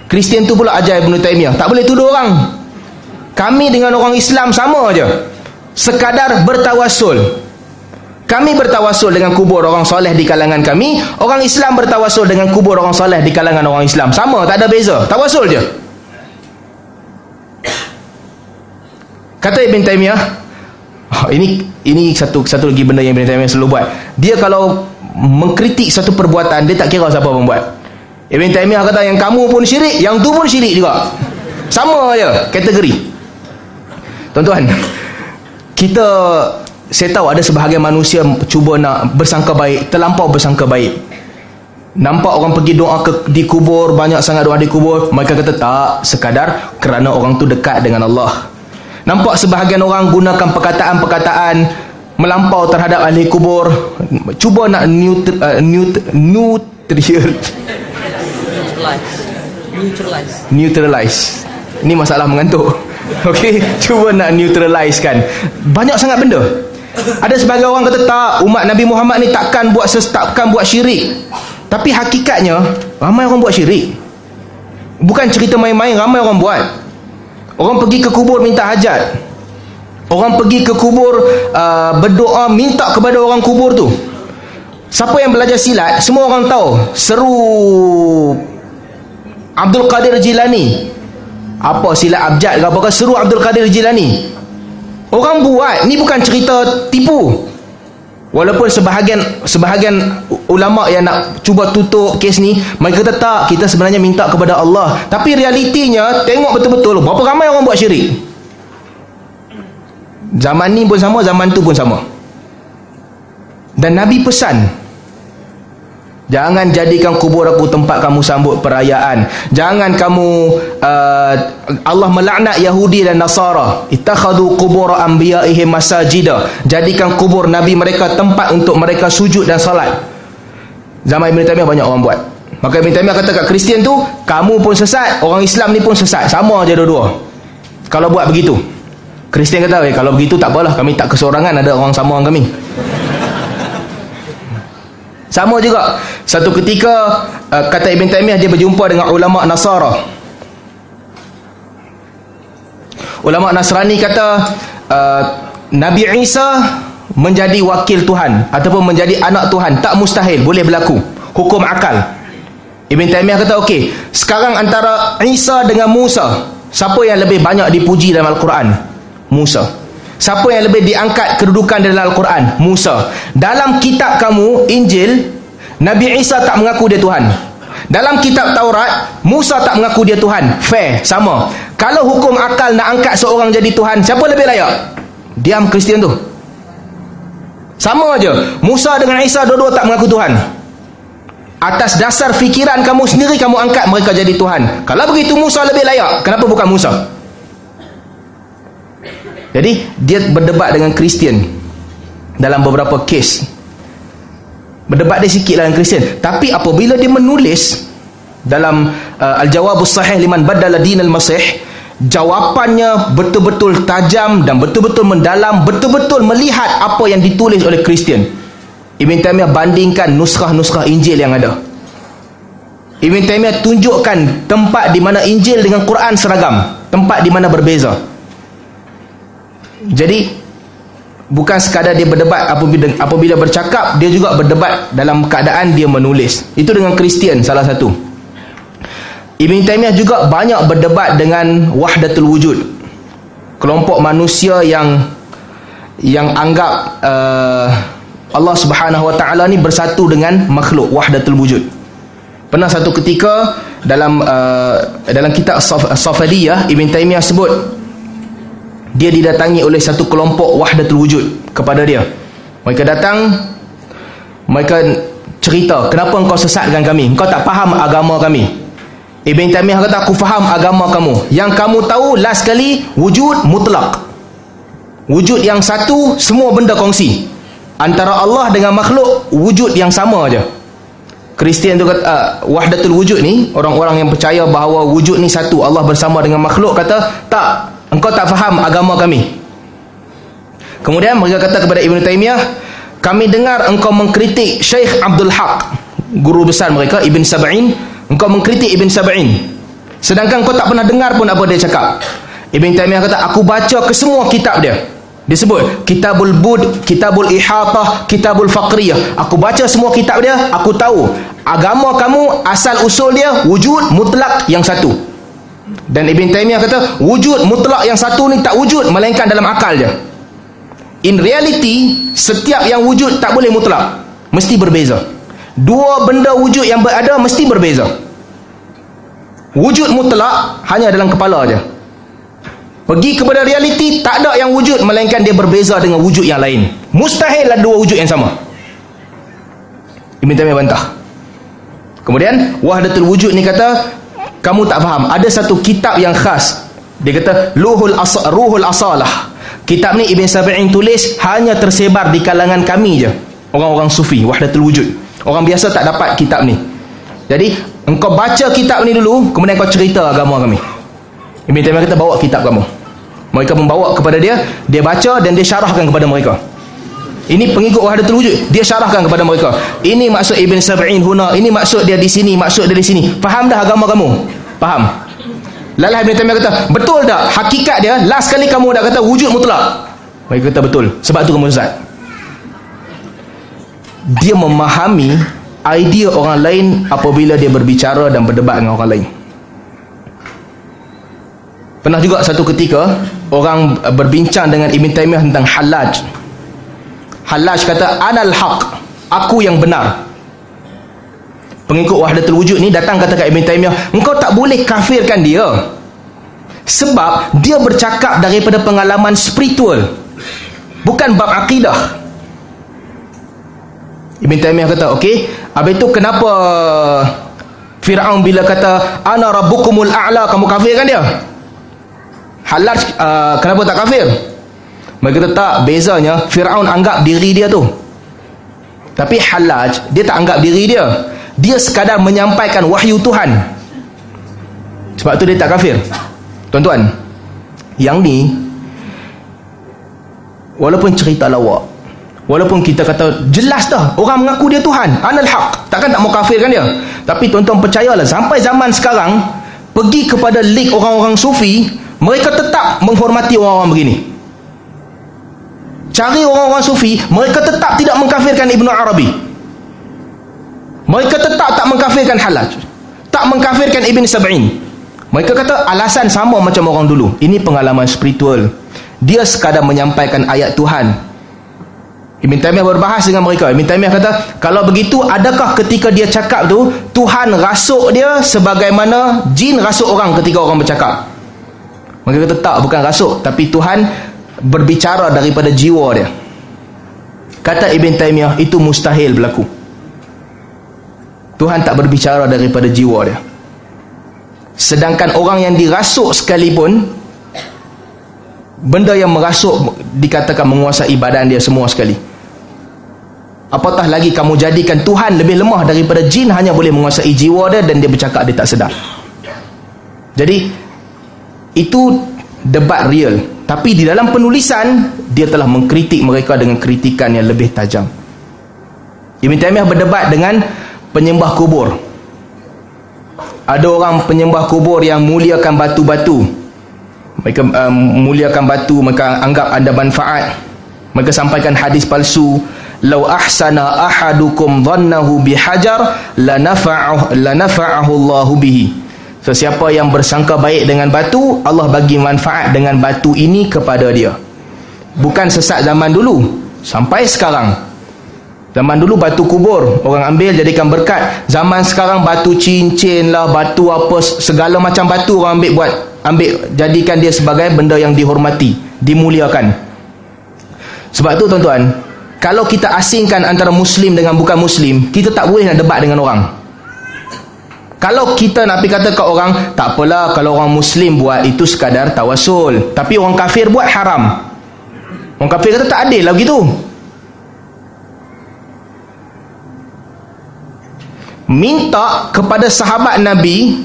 Kristian tu pula ajar Ibn Taimiyah, tak boleh tuduh orang. Kami dengan orang Islam sama je, sekadar bertawasul. Kami bertawasul dengan kubur orang soleh di kalangan kami, orang Islam bertawasul dengan kubur orang soleh di kalangan orang Islam. Sama, tak ada beza, tawasul je. Kata Ibn Taimiyah, oh, ini ini satu satu lagi benda yang Ibn Taimiyah selalu buat. Dia kalau mengkritik satu perbuatan, dia tak kira siapa pun buat. Ibn Taimiyah kata, yang kamu pun syirik, yang tu pun syirik juga. Sama je kategori. Tuan-tuan, kita, saya tahu ada sebahagian manusia cuba nak bersangka baik, terlampau bersangka baik. Nampak orang pergi doa ke, di kubur, banyak sangat doa di kubur, mereka kata tak, sekadar kerana orang tu dekat dengan Allah. Nampak sebahagian orang gunakan perkataan-perkataan melampau terhadap ahli kubur, cuba nak neut, uh, neut, neutrier, neutralize. neutralize. Ini masalah mengantuk. Okey, cuba nak neutralize kan. Banyak sangat benda. Ada sebahagian orang kata tak, umat Nabi Muhammad ni takkan buat sestakkan buat syirik. Tapi hakikatnya ramai orang buat syirik. Bukan cerita main-main, ramai orang buat. Orang pergi ke kubur minta hajat. Orang pergi ke kubur uh, berdoa minta kepada orang kubur tu. Siapa yang belajar silat, semua orang tahu seru Abdul Qadir Jilani. Apa silat abjad ke apa ke, seru Abdul Qadir Jilani. Orang buat, ni bukan cerita tipu. Walaupun sebahagian sebahagian ulama yang nak cuba tutup kes ni, mereka kata tak, kita sebenarnya minta kepada Allah. Tapi realitinya, tengok betul-betul berapa ramai orang buat syirik. Zaman ni pun sama, zaman tu pun sama. Dan Nabi pesan, jangan jadikan kubur aku tempat kamu sambut perayaan. Jangan kamu uh, Allah melaknat Yahudi dan Nasara. Ittakhadhu qubur anbiya'ihim masajida. Jadikan kubur nabi mereka tempat untuk mereka sujud dan salat. Zaman Ibn Taimiyah banyak orang buat. Maka Ibn Taimiyah kata kat Kristian tu, kamu pun sesat, orang Islam ni pun sesat. Sama je dua-dua kalau buat begitu. Kristian kata, eh, kalau begitu tak apalah, kami tak kesorangan, ada orang sama orang kami. Sama juga. Satu ketika, uh, kata Ibn Taimiyah, dia berjumpa dengan ulama' Nasara. Ulama' Nasrani kata, uh, Nabi Isa menjadi wakil Tuhan ataupun menjadi anak Tuhan, tak mustahil, boleh berlaku, hukum akal. Ibn Taimiyah kata, okey, sekarang antara Isa dengan Musa, siapa yang lebih banyak dipuji dalam Al-Quran? Musa. Siapa yang lebih diangkat kedudukan dalam Al-Quran? Musa. Dalam kitab kamu, Injil, Nabi Isa tak mengaku dia Tuhan. Dalam kitab Taurat, Musa tak mengaku dia Tuhan. Fair, sama. Kalau hukum akal nak angkat seorang jadi Tuhan, siapa lebih layak? Diam Kristian tu. Sama aja. Musa dengan Isa dua-dua tak mengaku Tuhan. Atas dasar fikiran kamu sendiri, kamu angkat mereka jadi Tuhan. Kalau begitu Musa lebih layak, kenapa bukan Musa? Jadi dia berdebat dengan Kristian dalam beberapa kes. Berdebat dia sikitlah dengan Kristian, tapi apabila dia menulis dalam uh, Al-Jawabus Sahih liman badala dinal Masih, jawapannya betul-betul tajam dan betul-betul mendalam, betul-betul melihat apa yang ditulis oleh Kristian. Ibn Taimiyah bandingkan nuskhah-nuskhah Injil yang ada. Ibn Taimiyah tunjukkan tempat di mana Injil dengan Quran seragam, tempat di mana berbeza. Jadi bukan sekadar dia berdebat apabila, apabila bercakap, dia juga berdebat dalam keadaan dia menulis. Itu dengan Kristian salah satu. Ibn Taimiyah juga banyak berdebat dengan Wahdatul Wujud, kelompok manusia yang yang anggap uh, Allah Subhanahu Wa Taala ni bersatu dengan makhluk, Wahdatul Wujud. Pernah satu ketika dalam uh, dalam kitab Safadiyah, Ibn Taimiyah sebut dia didatangi oleh satu kelompok Wahdatul Wujud kepada dia. Mereka datang, mereka cerita, kenapa engkau sesatkan kami? Engkau tak faham agama kami. Ibn Taimiyah kata, aku faham agama kamu. Yang kamu tahu last kali wujud mutlak, wujud yang satu, semua benda kongsi. Antara Allah dengan makhluk, wujud yang sama aja. Kristian tu kata, uh, Wahdatul Wujud ni, orang-orang yang percaya bahawa wujud ni satu, Allah bersama dengan makhluk, kata, tak, engkau tak faham agama kami. Kemudian mereka kata kepada Ibn Taimiyah, kami dengar engkau mengkritik Syekh Abdul Haq, guru besar mereka, Ibn Sab'in. Engkau mengkritik Ibn Sab'in, sedangkan engkau tak pernah dengar pun apa dia cakap. Ibn Taimiyah kata, aku baca ke semua kitab dia. Dia sebut Kitabul Bud, Kitabul Ihatah, Kitabul Faqriyah. Aku baca semua kitab dia, aku tahu agama kamu asal usul dia wujud mutlak yang satu. Dan Ibn Taimiyah kata, wujud mutlak yang satu ni tak wujud melainkan dalam akal je. In reality, setiap yang wujud tak boleh mutlak, mesti berbeza. Dua benda wujud yang berada mesti berbeza. Wujud mutlak hanya dalam kepala je. Pergi kepada reality, tak ada yang wujud melainkan dia berbeza dengan wujud yang lain. Mustahil ada dua wujud yang sama. Ibn Taimiyah bantah. Kemudian Wahdatul Wujud ni kata, kamu tak faham, ada satu kitab yang khas. Dia kata Luhul As- Ruhul Asalah. Kitab ni Ibn Sab'in tulis, hanya tersebar di kalangan kami je, orang-orang sufi, Wahdatul Wujud. Orang biasa tak dapat kitab ni. Jadi engkau baca kitab ni dulu, kemudian kau cerita agama kami. Ibn Taimiyah kata, bawa kitab kamu. Mereka membawa kepada dia, dia baca dan dia syarahkan kepada mereka. Ini pengikut Wahdatul Wujud, dia syarahkan kepada mereka. Ini maksud Ibn Sab'in huna, ini maksud dia di sini, maksud dia di sini. Faham dah agama kamu? Faham? Lalah Ibn Taimiyah kata, betul tak? Hakikat dia, last kali kamu dah kata wujud mutlak. Mereka kata betul, sebab tu kamu sesat. Dia memahami idea orang lain apabila dia berbicara dan berdebat dengan orang lain. Pernah juga satu ketika, orang berbincang dengan Ibn Taimiyah tentang halaj. Halaj kata, anal haq, aku yang benar. Pengikut Wahdatul Wujud ni datang kata kat Ibn Taimiyah, engkau tak boleh kafirkan dia, sebab dia bercakap daripada pengalaman spiritual, bukan bab akidah. Ibn Taimiyah kata, okey, habis tu kenapa Fir'aun bila kata ana rabbukumul a'la, kamu kafirkan dia? Halaj uh, kenapa tak kafir? Mereka kata tak, bezanya Fir'aun anggap diri dia tu, tapi Halaj dia tak anggap diri dia. Dia sekadar menyampaikan wahyu Tuhan, sebab tu dia tak kafir. Tuan-tuan, yang ni walaupun cerita lawak, walaupun kita kata jelas dah orang mengaku dia Tuhan, anal haq, takkan tak mau kafirkan dia. Tapi tuan-tuan percayalah, sampai zaman sekarang pergi kepada lig orang-orang sufi, mereka tetap menghormati orang-orang begini. Cari orang-orang sufi, mereka tetap tidak mengkafirkan Ibnu Arabi, mereka tetap tak mengkafirkan Halaj, tak mengkafirkan Ibn Sab'in. Mereka kata alasan sama macam orang dulu, ini pengalaman spiritual, dia sekadar menyampaikan ayat Tuhan. Ibn Taimiyah berbahas dengan mereka. Ibn Taimiyah kata, kalau begitu adakah ketika dia cakap tu Tuhan rasuk dia sebagaimana jin rasuk orang ketika orang bercakap? Mereka kata tak, bukan rasuk, tapi Tuhan berbicara daripada jiwa dia. Kata Ibn Taimiyah, itu mustahil berlaku. Tuhan tak berbicara daripada jiwa dia. Sedangkan orang yang dirasuk sekalipun, benda yang merasuk dikatakan menguasai badan dia semua sekali. Apatah lagi kamu jadikan Tuhan lebih lemah daripada jin, hanya boleh menguasai jiwa dia dan dia bercakap dia tak sedar. Jadi itu debat real, tapi di dalam penulisan dia telah mengkritik mereka dengan kritikan yang lebih tajam. Ibn Taimiyah berdebat dengan penyembah kubur. Ada orang penyembah kubur yang muliakan batu-batu. Mereka um, muliakan batu, mereka anggap ada manfaat. Mereka sampaikan hadis palsu, "Lau ahsana ahadukum dhannahu bihajar lanafa'ahu lanafa'ahu Allahu bihi." Sesiapa yang bersangka baik dengan batu, Allah bagi manfaat dengan batu ini kepada dia. Bukan sesat zaman dulu sampai sekarang. Zaman dulu batu kubur orang ambil jadikan berkat. Zaman sekarang batu cincin lah, batu apa, segala macam batu orang ambil buat, ambil jadikan dia sebagai benda yang dihormati, dimuliakan. Sebab tu tuan-tuan, kalau kita asingkan antara Muslim dengan bukan Muslim, kita tak boleh nak debat dengan orang. Kalau kita nak pergi kata kat orang, tak apalah kalau orang Muslim buat itu sekadar tawasul, tapi orang kafir buat haram. Orang kafir kata tak adil lah begitu. Minta kepada sahabat Nabi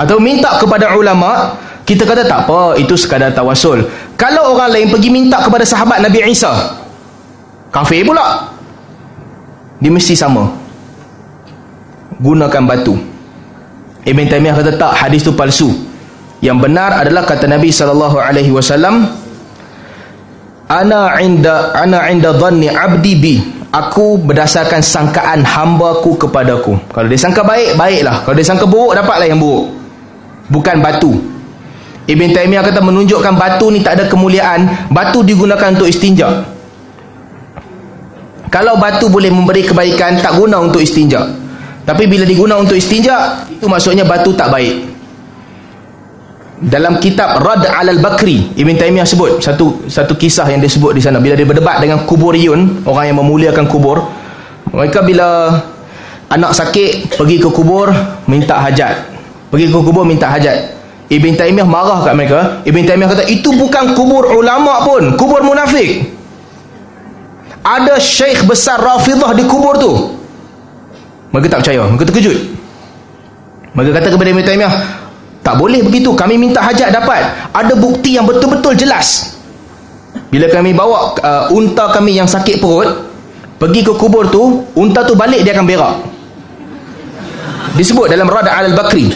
atau minta kepada ulama, kita kata tak apa, itu sekadar tawasul. Kalau orang lain pergi minta kepada sahabat Nabi Isa, kafir pula. Dia mesti sama. Gunakan batu. Ibn Taimiyah kata tak, hadis tu palsu. Yang benar adalah kata Nabi sallallahu alaihi wasallam, ana inda ana inda dhanni abdi bi, aku berdasarkan sangkaan hambaku kepadaku. Kalau dia sangka baik, baiklah. Kalau dia sangka buruk, dapatlah yang buruk. Bukan batu. Ibn Taimiyah kata menunjukkan batu ni tak ada kemuliaan. Batu digunakan untuk istinja. Kalau batu boleh memberi kebaikan, tak guna untuk istinja. Tapi bila digunakan untuk istinja, itu maksudnya batu tak baik. Dalam kitab Rad al-Bakri, Ibn Taimiyah sebut satu satu kisah yang dia sebut di sana. Bila dia berdebat dengan kuburiyun, orang yang memuliakan kubur, mereka bila anak sakit pergi ke kubur minta hajat. Pergi ke kubur minta hajat. Ibn Taimiyah marah kat mereka. Ibn Taimiyah kata itu bukan kubur ulama pun, kubur munafik. Ada syekh besar Rafidah di kubur tu. Mereka tak percaya, mereka terkejut. Mereka kata kepada Ibn Taimiyah, tak boleh begitu, kami minta hajat dapat. Ada bukti yang betul-betul jelas. Bila kami bawa uh, unta kami yang sakit perut, pergi ke kubur tu, unta tu balik dia akan berak. Disebut dalam Rad al-Bakri.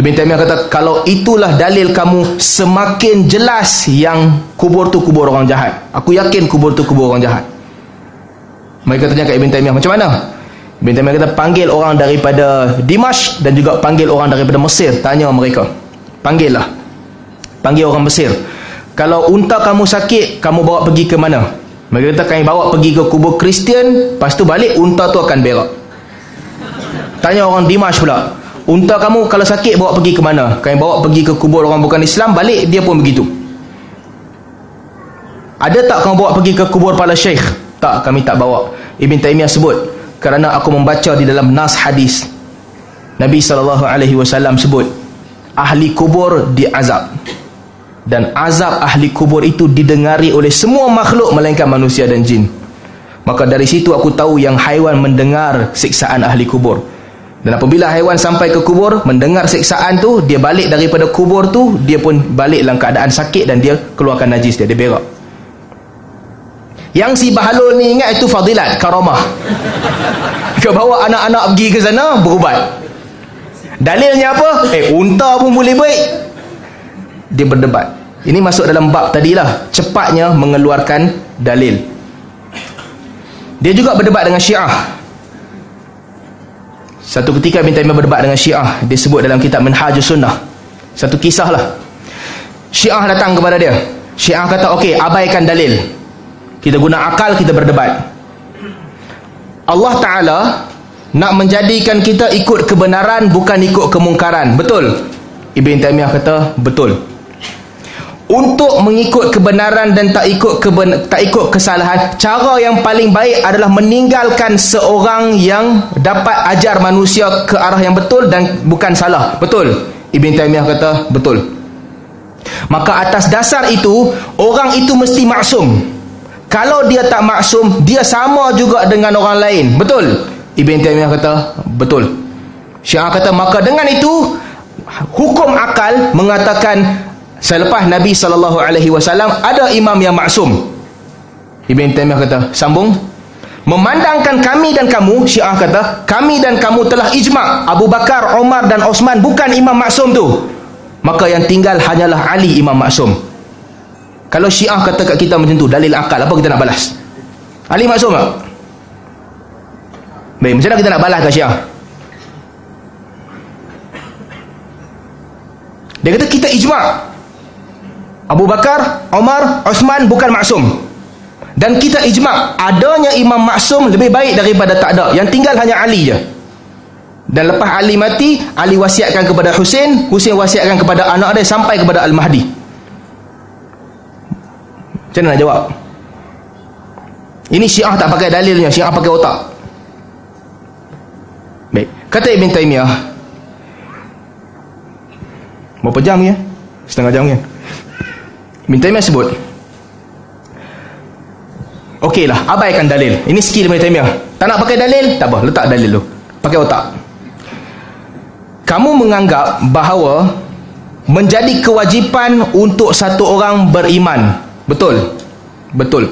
Ibn Taimiyah kata, kalau itulah dalil kamu, semakin jelas yang kubur tu kubur orang jahat. Aku yakin kubur tu kubur orang jahat. Mereka tanya kat Ibn Taimiyah, macam mana? Ibn Taimiyah kata panggil orang daripada Dimash dan juga panggil orang daripada Mesir, tanya mereka. Panggillah. Panggil orang Mesir. Kalau unta kamu sakit, kamu bawa pergi ke mana? Mereka kata kami bawa pergi ke kubur Kristian, lepas tu balik unta tu akan berak. Tanya orang Dimash pula. Unta kamu kalau sakit bawa pergi ke mana? Kami bawa pergi ke kubur orang bukan Islam, balik dia pun begitu. Ada tak kamu bawa pergi ke kubur para syekh? Tak, kami tak bawa. Ibn Taimiyah sebut, kerana aku membaca di dalam nas hadis Nabi sallallahu alaihi wasallam sebut, ahli kubur diazab, dan azab ahli kubur itu didengari oleh semua makhluk melainkan manusia dan jin. Maka dari situ aku tahu yang haiwan mendengar siksaan ahli kubur. Dan apabila haiwan sampai ke kubur, mendengar siksaan tu, dia balik daripada kubur tu, dia pun balik dalam keadaan sakit dan dia keluarkan najis dia, dia berak. Yang si Bahalul ni ingat itu fadilat, karamah. Kau bawa anak-anak pergi ke sana, berubat. Dalilnya apa? Eh, unta pun boleh baik. Dia berdebat. Ini masuk dalam bab tadilah, cepatnya mengeluarkan dalil. Dia juga berdebat dengan Syiah. Satu ketika Ibn Taimiyah berdebat dengan Syiah, dia sebut dalam kitab Manhajus Sunnah. Satu kisahlah. Syiah datang kepada dia. Syiah kata, okey, abaikan dalil. Kita guna akal, kita berdebat. Allah Ta'ala nak menjadikan kita ikut kebenaran, bukan ikut kemungkaran. Betul? Ibn Taimiyah kata, betul. Untuk mengikut kebenaran dan tak ikut keben- tak ikut kesalahan, cara yang paling baik adalah meninggalkan seorang yang dapat ajar manusia ke arah yang betul dan bukan salah. Betul? Ibn Taimiyah kata, betul. Maka atas dasar itu, orang itu mesti maksum. Kalau dia tak maksum, dia sama juga dengan orang lain. Betul? Ibn Taimiyah kata, betul. Syiah kata, maka dengan itu, hukum akal mengatakan selepas Nabi sallallahu alaihi wasallam ada imam yang maksum. Ibn Taimiyah kata, sambung. Memandangkan kami dan kamu, Syiah kata, kami dan kamu telah ijma', Abu Bakar, Omar dan Osman bukan imam maksum tu. Maka yang tinggal hanyalah Ali imam maksum. Kalau Syiah kata kat kita macam tu, dalil akal, apa kita nak balas? Ali maksum tak? Baik, macam mana kita nak balas kat Syiah? Dia kata kita ijma', Abu Bakar, Omar, Osman bukan maksum. Dan kita ijma', adanya imam maksum lebih baik daripada tak ada. Yang tinggal hanya Ali je. Dan lepas Ali mati, Ali wasiatkan kepada Husin, Husin wasiatkan kepada anak dia sampai kepada Al-Mahdi. Macam mana nak jawab? Ini Syiah tak pakai dalilnya, Syiah pakai otak. Baik, kata Ibn Taimiyah. Berapa jam ni? Setengah jam ni. Ibn Taimiyah sebut, okeylah, abaikan dalil. Ini skill Ibn Taimiyah. Tak nak pakai dalil, tak apa, letak dalil tu, pakai otak. Kamu menganggap bahawa menjadi kewajipan untuk satu orang beriman. Betul? Betul.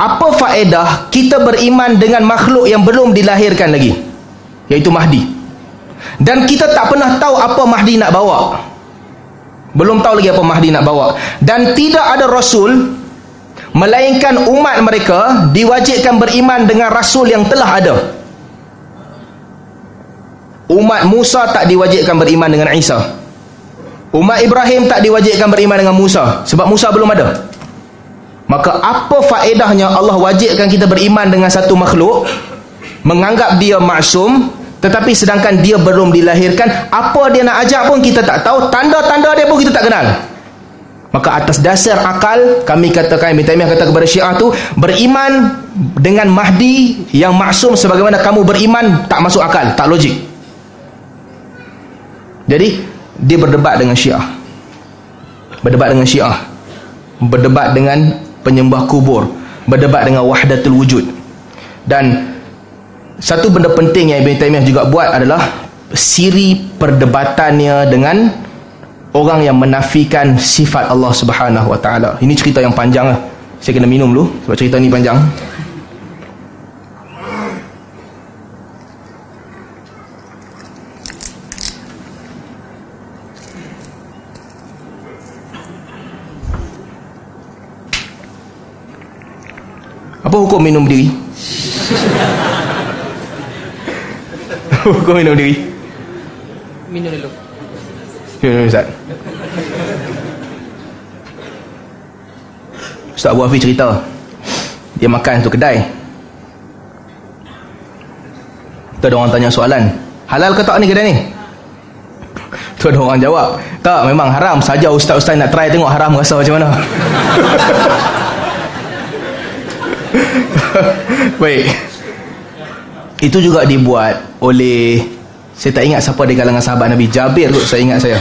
Apa faedah kita beriman dengan makhluk yang belum dilahirkan lagi, iaitu Mahdi? Dan kita tak pernah tahu apa Mahdi nak bawa. Belum tahu lagi apa Mahdi nak bawa. Dan tidak ada Rasul, melainkan umat mereka diwajibkan beriman dengan Rasul yang telah ada. Umat Musa tak diwajibkan beriman dengan Isa. Umat Ibrahim tak diwajibkan beriman dengan Musa, sebab Musa belum ada. Maka apa faedahnya Allah wajibkan kita beriman dengan satu makhluk, menganggap dia maksum, tetapi sedangkan dia belum dilahirkan? Apa dia nak ajak pun kita tak tahu, tanda-tanda dia pun kita tak kenal. Maka atas dasar akal, kami katakan, Ibn Taimiyah kata kepada Syiah tu, beriman dengan Mahdi yang maksum sebagaimana kamu beriman, tak masuk akal, tak logik. Jadi, dia berdebat dengan Syiah. Berdebat dengan Syiah. Berdebat dengan penyembah kubur. Berdebat dengan Wahdatul Wujud. Dan satu benda penting yang Ibn Taimiyah juga buat adalah siri perdebatannya dengan orang yang menafikan sifat Allah Subhanahu Wa Taala. Ini cerita yang panjang lah. Saya kena minum dulu sebab cerita ni panjang. Apa hukum minum berdiri? Hukum minum berdiri? Minum dulu. Minum, Ustaz. Ustaz Abu Hafiz cerita, dia makan tu kedai. Tu ada orang tanya soalan, halal ke tak ni kedai ni? Tu ada orang jawab, tak, memang haram saja. Ustaz-ustaz nak try tengok haram rasa macam mana. Baik. Itu juga dibuat oleh, saya tak ingat siapa di kalangan sahabat Nabi, Jabir kot saya ingat saya.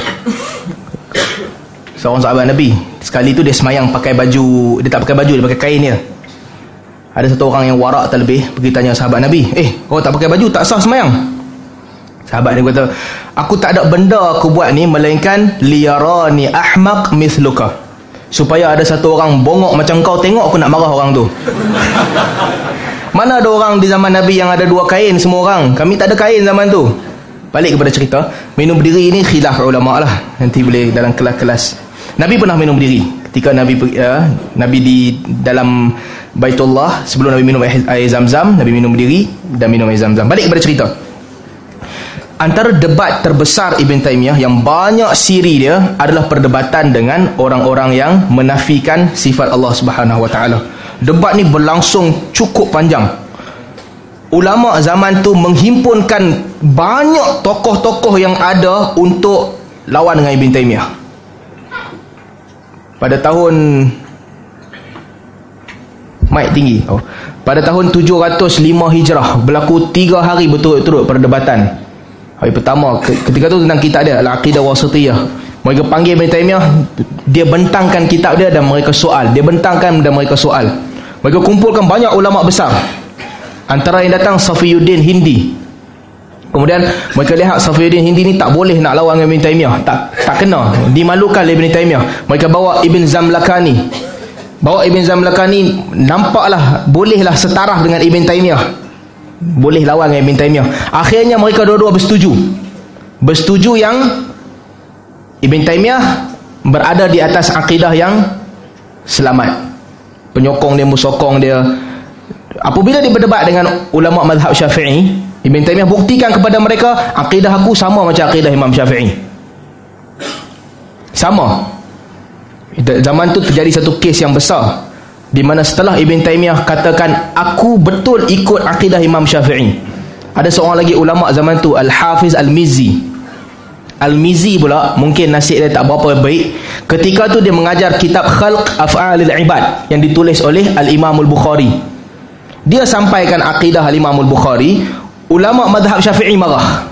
Seorang sahabat Nabi, sekali tu dia semayang pakai baju, dia tak pakai baju, dia pakai kain dia. Ada satu orang yang warak terlebih, pergi tanya sahabat Nabi, "Eh, kau tak pakai baju, tak sah semayang?" Sahabat dia kata, "Aku tak ada benda aku buat ni melainkan liyarani ahmaq mithluka." Supaya ada satu orang bongok macam kau tengok aku nak marah orang tu. Mana ada orang di zaman Nabi yang ada dua kain semua orang? Kami tak ada kain zaman tu. Balik kepada cerita, minum berdiri ni khilaf ulama lah. Nanti boleh dalam kelas-kelas. Nabi pernah minum berdiri. Ketika Nabi uh, Nabi di dalam Baitullah, sebelum Nabi minum air Zam-Zam, Nabi minum berdiri dan minum air Zam-Zam. Balik kepada cerita. Antara debat terbesar Ibn Taimiyah yang banyak siri dia adalah perdebatan dengan orang-orang yang menafikan sifat Allah Subhanahu Wa Taala. Debat ni berlangsung cukup panjang. Ulama zaman tu menghimpunkan banyak tokoh-tokoh yang ada untuk lawan dengan Ibn Taimiyah. Pada tahun Maik tinggi. Oh. Pada tahun tujuh ratus lima Hijrah berlaku tiga hari berturut-turut perdebatan. Hari pertama, ketika tu tentang kitab dia Al-Aqidah Wasatiyah. Mereka panggil Ibn Taimiyah, dia bentangkan kitab dia dan mereka soal. Dia bentangkan dan mereka soal. Mereka kumpulkan banyak ulama besar. Antara yang datang Safiyuddin Hindi. Kemudian mereka lihat Safiyuddin Hindi ni tak boleh nak lawan dengan Ibn Taimiyah. Tak tak kena. Dimalukan oleh Ibn Taimiyah. Mereka bawa Ibn Zamlakani. Bawa Ibn Zamlakani nampaklah bolehlah setaraf dengan Ibn Taimiyah. Boleh lawan dengan Ibn Taimiyah. Akhirnya mereka dua-dua bersetuju. Bersetuju yang Ibn Taimiyah berada di atas akidah yang selamat. Penyokong dia, musokong dia. Apabila dia berdebat dengan ulama mazhab Syafi'i, Ibn Taimiyah buktikan kepada mereka, akidah aku sama macam akidah Imam Syafi'i. Sama. Zaman tu terjadi satu kes yang besar, di mana setelah Ibn Taimiyah katakan aku betul ikut akidah Imam Syafi'i, ada seorang lagi ulama zaman tu, Al-Hafiz Al-Mizzi. Al-Mizzi pula, mungkin nasib dia tak berapa baik. Ketika tu dia mengajar kitab Khalq Af'alil Ibad yang ditulis oleh Al-Imamul Bukhari. Dia sampaikan akidah Al-Imamul Bukhari, ulama mazhab Syafi'i marah.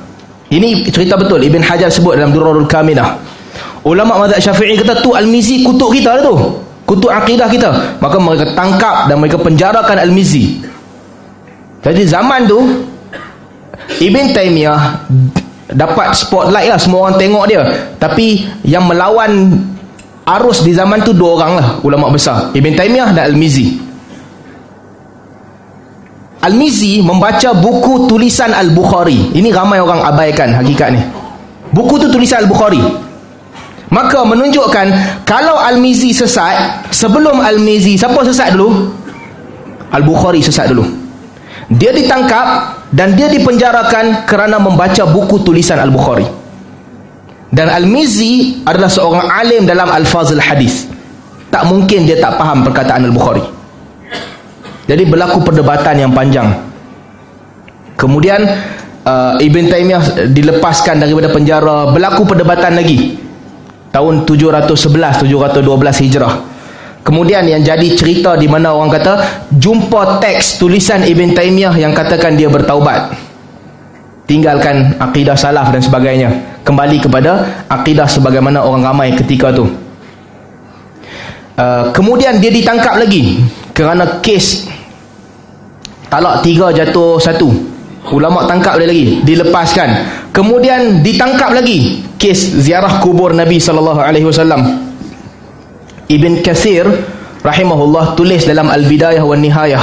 Ini cerita betul, Ibn Hajar sebut dalam Durarul Kaminah. Ulama mazhab Syafi'i kata tu Al-Mizzi kutuk kita tu, kutuk akidah kita. Maka mereka tangkap dan mereka penjarakan Al-Mizzi. Jadi zaman tu Ibn Taimiyah dapat spotlight lah, semua orang tengok dia. Tapi yang melawan arus di zaman tu dua orang lah ulama besar, Ibn Taimiyah dan Al-Mizzi. Al-Mizzi membaca buku tulisan Al-Bukhari. Ini ramai orang abaikan hakikat ni. Buku tu tulisan Al-Bukhari. Maka menunjukkan kalau Al-Mizzi sesat, sebelum Al-Mizzi siapa sesat dulu? Al-Bukhari sesat dulu. Dia ditangkap dan dia dipenjarakan kerana membaca buku tulisan Al-Bukhari. Dan Al-Mizzi adalah seorang alim dalam al-fazil hadis. Tak mungkin dia tak faham perkataan Al-Bukhari. Jadi berlaku perdebatan yang panjang. Kemudian uh, Ibn Taimiyah dilepaskan daripada penjara. Berlaku perdebatan lagi tahun tujuh ratus sebelas tujuh ratus dua belas Hijrah. Kemudian yang jadi cerita di mana orang kata jumpa teks tulisan Ibn Taimiyah yang katakan dia bertaubat, tinggalkan akidah salaf dan sebagainya, kembali kepada akidah sebagaimana orang ramai ketika tu. uh, Kemudian dia ditangkap lagi kerana kes talak tiga jatuh satu. Ulama tangkap dia lagi, dilepaskan. Kemudian ditangkap lagi kes ziarah kubur Nabi sallallahu alaihi wasallam. Ibn Katsir rahimahullah tulis dalam Al-Bidayah wan Nihayah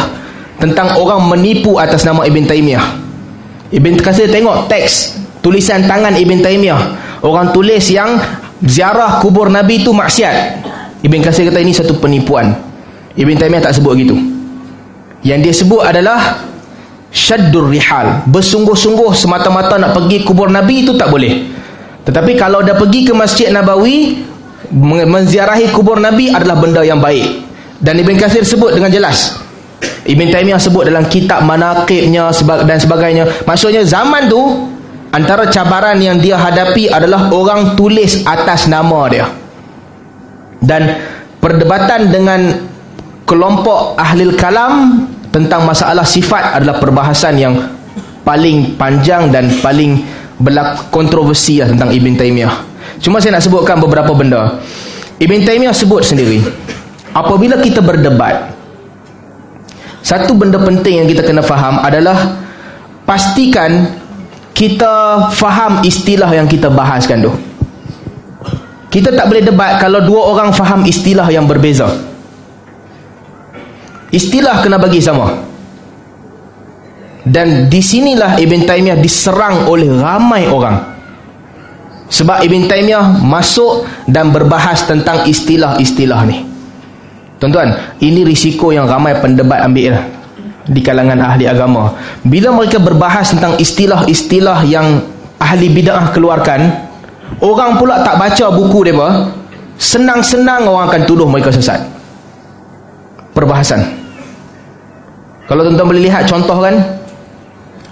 tentang orang menipu atas nama Ibn Taimiyah. Ibn Katsir tengok teks tulisan tangan Ibn Taimiyah, orang tulis yang ziarah kubur Nabi itu maksiat. Ibn Katsir kata ini satu penipuan. Ibn Taimiyah tak sebut gitu. Yang dia sebut adalah syaddur rihal, bersungguh-sungguh semata-mata nak pergi kubur Nabi itu tak boleh. Tetapi kalau dah pergi ke Masjid Nabawi, menziarahi kubur Nabi adalah benda yang baik. Dan Ibn Katsir sebut dengan jelas, Ibn Taimiyah sebut dalam kitab manaqibnya dan sebagainya. Maksudnya zaman tu antara cabaran yang dia hadapi adalah orang tulis atas nama dia. Dan perdebatan dengan kelompok ahlil kalam tentang masalah sifat adalah perbahasan yang paling panjang dan paling berlaku kontroversi lah tentang Ibn Taimiyah. Cuma saya nak sebutkan beberapa benda. Ibn Taimiyah sebut sendiri, apabila kita berdebat, satu benda penting yang kita kena faham adalah pastikan kita faham istilah yang kita bahaskan tu. Kita tak boleh debat kalau dua orang faham istilah yang berbeza. Istilah kena bagi sama. Dan disinilah Ibn Taimiyah diserang oleh ramai orang. Sebab Ibn Taimiyah masuk dan berbahas tentang istilah-istilah ni. Tuan-tuan, ini risiko yang ramai pendebat ambil lah di kalangan ahli agama. Bila mereka berbahas tentang istilah-istilah yang ahli bid'ah keluarkan, orang pula tak baca buku mereka, senang-senang orang akan tuduh mereka sesat. Perbahasan. Kalau tuan-tuan boleh lihat contoh kan,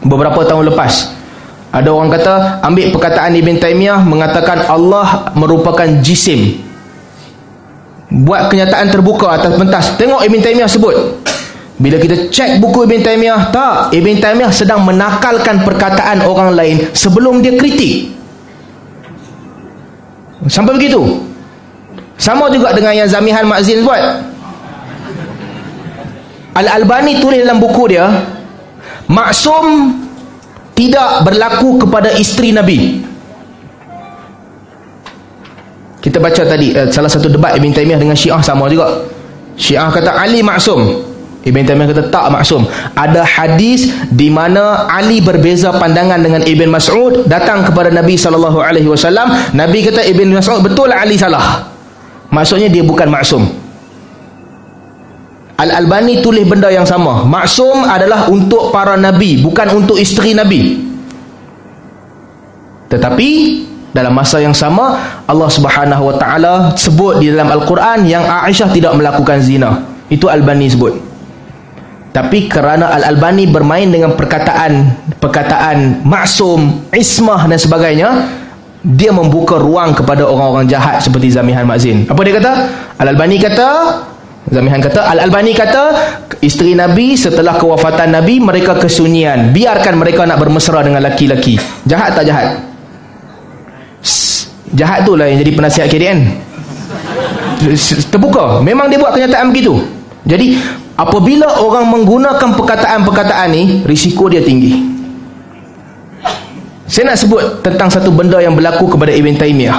beberapa tahun lepas ada orang kata ambil perkataan Ibn Taimiyah mengatakan Allah merupakan jisim, buat kenyataan terbuka atas pentas. Tengok Ibn Taimiyah sebut. Bila kita cek buku Ibn Taimiyah, tak, Ibn Taimiyah sedang menakalkan perkataan orang lain sebelum dia kritik. Sampai begitu. Sama juga dengan yang Zamihan Ma'zin buat. Al-Albani tulis dalam buku dia, maksum tidak berlaku kepada isteri Nabi. Kita baca tadi eh, salah satu debat Ibn Taimiyah dengan Syiah sama juga. Syiah kata Ali maksum, Ibn Taimiyah kata tak maksum. Ada hadis di mana Ali berbeza pandangan dengan Ibn Mas'ud, datang kepada Nabi sallallahu alaihi wasallam. Nabi kata Ibn Mas'ud betul, Ali salah. Maksudnya dia bukan maksum. Al-Albani tulis benda yang sama. Maksum adalah untuk para Nabi, bukan untuk isteri Nabi. Tetapi dalam masa yang sama, Allah Subhanahu Wa Taala sebut di dalam Al-Quran yang Aisyah tidak melakukan zina. Itu Al-Albani sebut. Tapi kerana Al-Albani bermain dengan perkataan perkataan maksum, ismah dan sebagainya, dia membuka ruang kepada orang-orang jahat seperti Zamihan Ma'zin. Apa dia kata? Al-Albani kata, Zamihan kata, Al-Albani kata isteri Nabi setelah kewafatan Nabi mereka kesunyian, biarkan mereka nak bermesra dengan laki-laki. Jahat tak jahat? Shhh, jahat tu lah yang jadi penasihat K D N. Terbuka, memang dia buat kenyataan begitu. Jadi apabila orang menggunakan perkataan-perkataan ni, risiko dia tinggi. Saya nak sebut tentang satu benda yang berlaku kepada Ibn Taimiyah.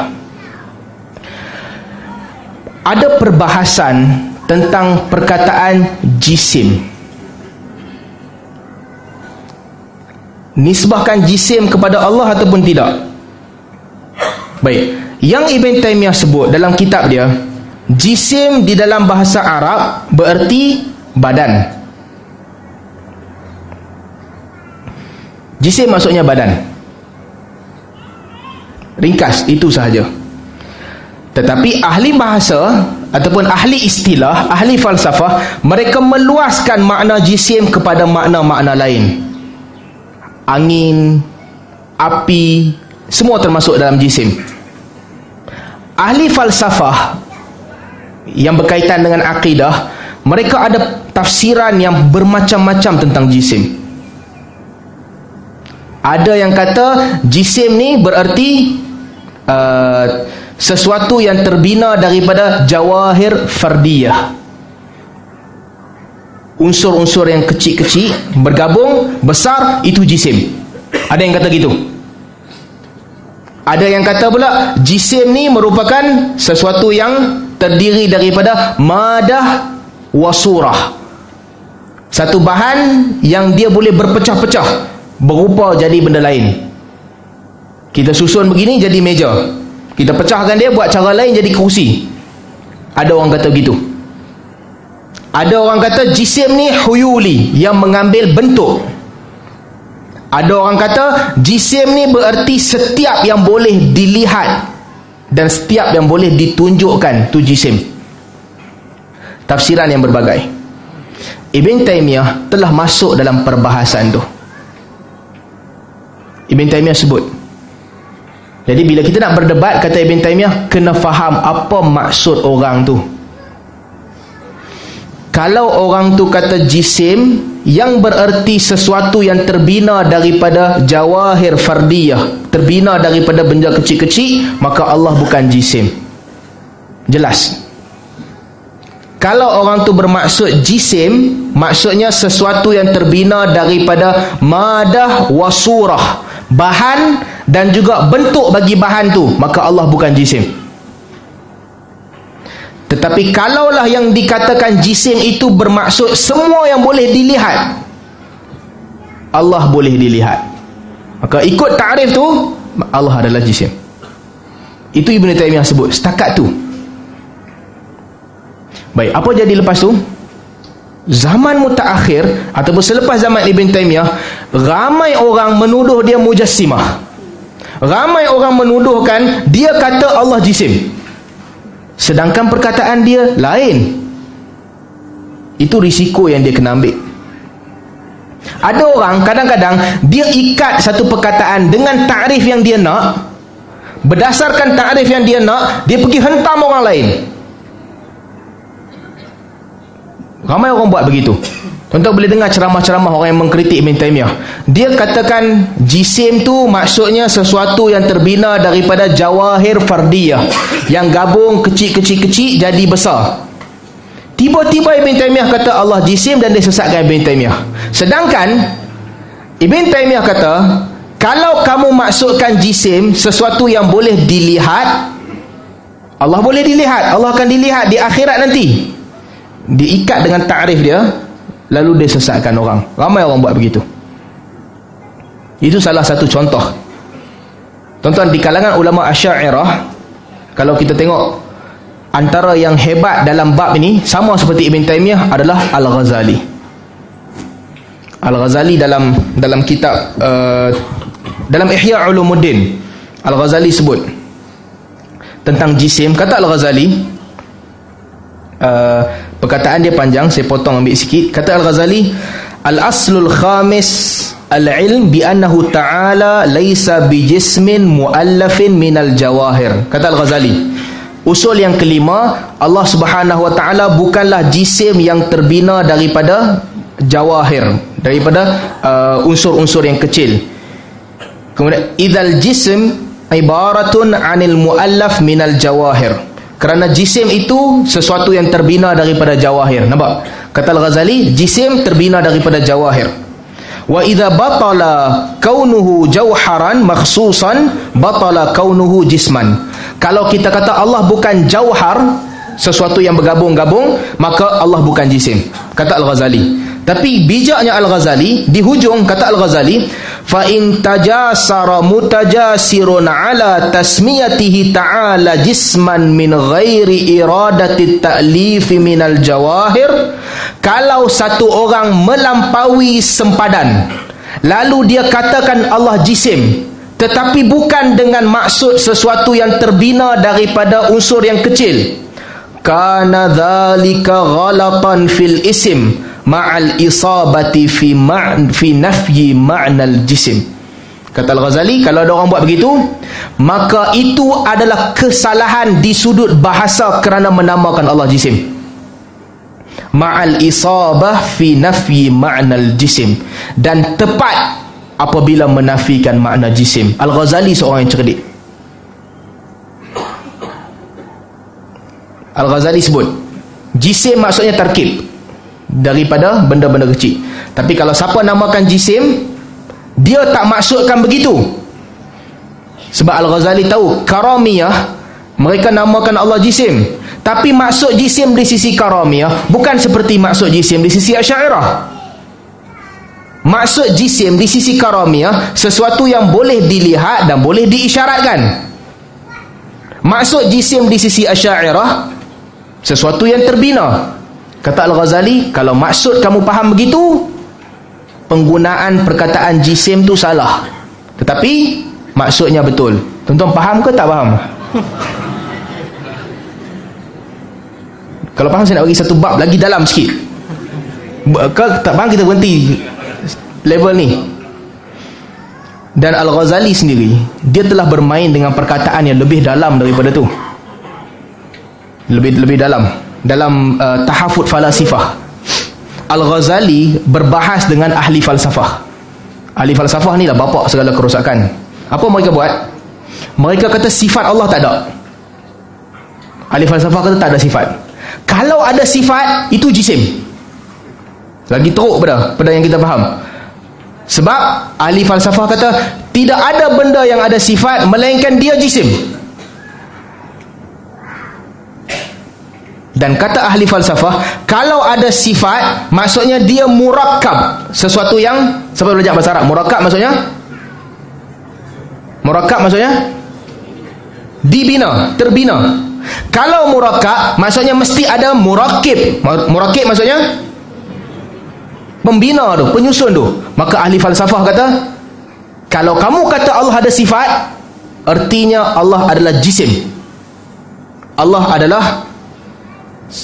Ada perbahasan tentang perkataan jisim. Nisbahkan jisim kepada Allah ataupun tidak. Baik, yang Ibn Taimiyah sebut dalam kitab dia, jisim di dalam bahasa Arab bererti badan. Jisim maksudnya badan. Ringkas, itu sahaja. Tetapi ahli bahasa ataupun ahli istilah, ahli falsafah, mereka meluaskan makna jisim kepada makna-makna lain. Angin, api, semua termasuk dalam jisim. Ahli falsafah yang berkaitan dengan akidah, mereka ada tafsiran yang bermacam-macam tentang jisim. Ada yang kata jisim ni bererti uh, sesuatu yang terbina daripada jawahir fardiyah, unsur-unsur yang kecil-kecil bergabung besar, itu jisim. Ada yang kata gitu. Ada yang kata pula jisim ni merupakan sesuatu yang terdiri daripada madah wasurah, satu bahan yang dia boleh berpecah-pecah, berupa jadi benda lain. Kita susun begini jadi meja, kita pecahkan dia buat cara lain jadi kerusi. Ada orang kata begitu. Ada orang kata jisim ni huyuli, yang mengambil bentuk. Ada orang kata jisim ni bererti setiap yang boleh dilihat dan setiap yang boleh ditunjukkan, tu jisim. Tafsiran yang berbagai. Ibn Taimiyah telah masuk dalam perbahasan tu. Ibn Taimiyah sebut. Jadi bila kita nak berdebat, kata Ibn Taimiyah, kena faham apa maksud orang tu. Kalau orang tu kata jisim yang bererti sesuatu yang terbina daripada jawahir fardiyah, terbina daripada benda kecil-kecil, maka Allah bukan jisim. Jelas. Kalau orang tu bermaksud jisim, maksudnya sesuatu yang terbina daripada madah wasurah, bahan dan juga bentuk bagi bahan tu, maka Allah bukan jisim. Tetapi kalaulah yang dikatakan jisim itu bermaksud semua yang boleh dilihat, Allah boleh dilihat, maka ikut ta'rif tu Allah adalah jisim. Itu Ibn Taimiyah sebut, setakat tu. Baik, apa jadi lepas tu? Zaman mutaakhir ataupun selepas zaman Ibn Taimiyah, ramai orang menuduh dia mujassimah. Ramai orang menuduhkan dia kata Allah jisim, sedangkan perkataan dia lain. Itu risiko yang dia kena ambil. Ada orang kadang-kadang dia ikat satu perkataan dengan takrif yang dia nak. Berdasarkan takrif yang dia nak, dia pergi hentam orang lain. Ramai orang buat begitu. Tuan-tuan boleh dengar ceramah-ceramah orang yang mengkritik Ibn Taimiyah. Dia katakan jisim tu maksudnya sesuatu yang terbina daripada jawahir fardiyah, yang gabung kecil-kecil-kecil jadi besar. Tiba-tiba Ibn Taimiyah kata Allah jisim dan dia sesatkan Ibn Taimiyah. Sedangkan Ibn Taimiyah kata, kalau kamu maksudkan jisim sesuatu yang boleh dilihat, Allah boleh dilihat, Allah akan dilihat di akhirat nanti. Diikat dengan takrif dia, lalu dia sesatkan orang. Ramai orang buat begitu. Itu salah satu contoh. Tuan-tuan, di kalangan ulama Asyairah, kalau kita tengok antara yang hebat dalam bab ini, sama seperti Ibn Taimiyah, adalah Al-Ghazali. Al-Ghazali dalam dalam kitab uh, dalam Ihya Ulumuddin, Al-Ghazali sebut tentang jisim. Kata Al-Ghazali, uh, perkataan dia panjang, saya potong ambil sikit. Kata Al-Ghazali, al-aslul khamis al-ilm bi annahu ta'ala laysa bi jismin muallafin minal jawahir. Kata Al-Ghazali, usul yang kelima, Allah Subhanahu wa ta'ala bukanlah jisim yang terbina daripada jawahir, daripada unsur-unsur uh, yang kecil. Kemudian idzal jism ibaratun 'anil muallaf minal jawahir. Kerana jisim itu sesuatu yang terbina daripada jawahir. Nampak? Kata Al-Ghazali, jisim terbina daripada jawahir. Wa idza batala kaunuhu jawharan makhsusan batala kaunuhu jisman. Kalau kita kata Allah bukan jawhar, sesuatu yang bergabung-gabung, maka Allah bukan jisim. Kata Al-Ghazali. Tapi bijaknya Al-Ghazali, di hujung kata Al-Ghazali, fa in tajasara mutajasirun ala tasmiyatihi ta'ala jisman min ghairi iradati ta'lifi minal jawahir. Kalau satu orang melampaui sempadan, lalu dia katakan Allah jisim, tetapi bukan dengan maksud sesuatu yang terbina daripada unsur yang kecil, kana dhalika ghalatan fil isim ma'al isabati fi ma'an fi nafyi ma'nal jisim. Kata Al-Ghazali, kalau ada orang buat begitu, maka itu adalah kesalahan di sudut bahasa kerana menamakan Allah jisim. Ma'al isabah fi nafyi ma'nal jisim, dan tepat apabila menafikan makna jisim. Al-Ghazali seorang yang cerdik. Al-Ghazali sebut jisim maksudnya tarkib daripada benda-benda kecil. Tapi kalau siapa namakan jisim, dia tak maksudkan begitu. Sebab Al-Ghazali tahu Karamiyah, mereka namakan Allah jisim, tapi maksud jisim di sisi Karamiyah bukan seperti maksud jisim di sisi Asyairah. Maksud jisim di sisi Karamiyah sesuatu yang boleh dilihat dan boleh diisyaratkan. Maksud jisim di sisi Asyairah sesuatu yang terbina. Kata Al-Ghazali, kalau maksud kamu faham begitu, penggunaan perkataan jisim tu salah, tetapi maksudnya betul. Tuan-tuan faham ke tak faham? Kalau faham, saya nak bagi satu bab lagi dalam sikit. Kalau tak faham, kita berhenti level ni. Dan Al-Ghazali sendiri, dia telah bermain dengan perkataan yang lebih dalam daripada tu. Lebih lebih dalam. Dalam uh, tahafut falasifah, Al-Ghazali berbahas dengan ahli falsafah. Ahli falsafah ni lah bapak segala kerosakan. Apa mereka buat? Mereka kata sifat Allah tak ada. Ahli falsafah kata tak ada sifat. Kalau ada sifat, itu jisim. Lagi teruk pada, pada yang kita faham. Sebab ahli falsafah kata tidak ada benda yang ada sifat melainkan dia jisim. Dan kata ahli falsafah, kalau ada sifat, maksudnya dia murakkab, sesuatu yang, siapa belajar bahasa Arab? Murakkab maksudnya? Murakkab maksudnya? Dibina, terbina. Kalau murakkab, maksudnya mesti ada murakib. Murakib maksudnya? Pembina tu, penyusun tu. Maka ahli falsafah kata, kalau kamu kata Allah ada sifat, ertinya Allah adalah jisim. Allah adalah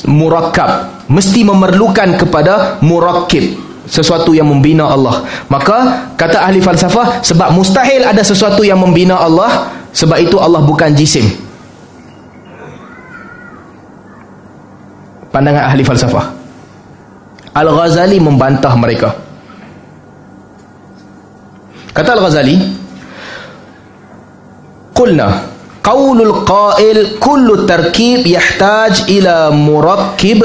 murakkab, mesti memerlukan kepada murakib, sesuatu yang membina Allah. Maka kata ahli falsafah, sebab mustahil ada sesuatu yang membina Allah, sebab itu Allah bukan jisim. Pandangan ahli falsafah. Al-Ghazali membantah mereka. Kata Al-Ghazali, qulna qaulul qail kullu tarkib yahtaj ila murakkib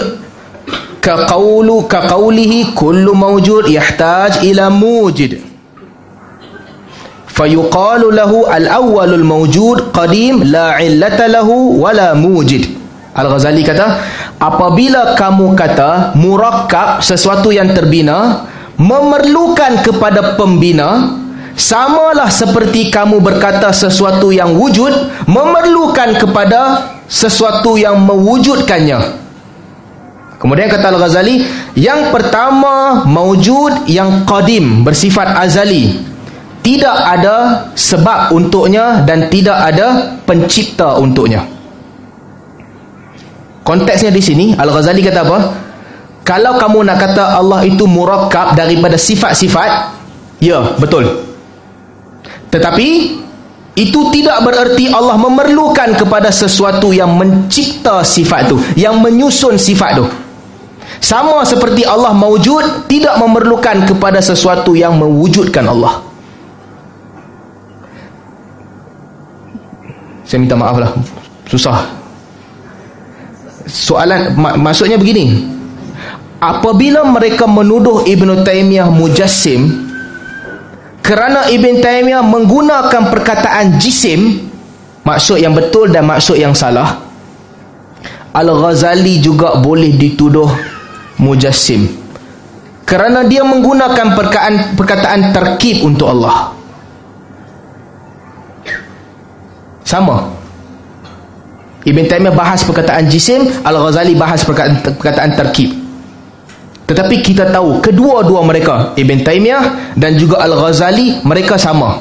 ka qaulu ka qawlihi kullu mawjud yahtaj ila mujid. Fayuqalu lahu al-awwalul mawjud qadim la illata lahu wala mujid. Al-Ghazali kata, apabila kamu kata murakkab, sesuatu yang terbina, memerlukan kepada pembina, samalah seperti kamu berkata sesuatu yang wujud, memerlukan kepada sesuatu yang mewujudkannya. Kemudian kata Al-Ghazali, yang pertama mawjud yang qadim, bersifat azali, tidak ada sebab untuknya dan tidak ada pencipta untuknya. Konteksnya di sini, Al-Ghazali kata apa? Kalau kamu nak kata Allah itu murakkab daripada sifat-sifat, ya, betul. Tetapi itu tidak bererti Allah memerlukan kepada sesuatu yang mencipta sifat tu, yang menyusun sifat tu. Sama seperti Allah mawujud, tidak memerlukan kepada sesuatu yang mewujudkan Allah. Saya minta maaf lah, susah soalan. mak- Maksudnya begini, apabila mereka menuduh Ibn Taymiyah mujassim kerana Ibn Taymiyah menggunakan perkataan jisim, maksud yang betul dan maksud yang salah, Al-Ghazali juga boleh dituduh mujassim kerana dia menggunakan perkataan, perkataan tarkib untuk Allah. Sama. Ibn Taymiyah bahas perkataan jisim, Al-Ghazali bahas perkataan, perkataan tarkib. Tetapi kita tahu kedua-dua mereka, Ibn Taymiyah dan juga Al-Ghazali, mereka sama.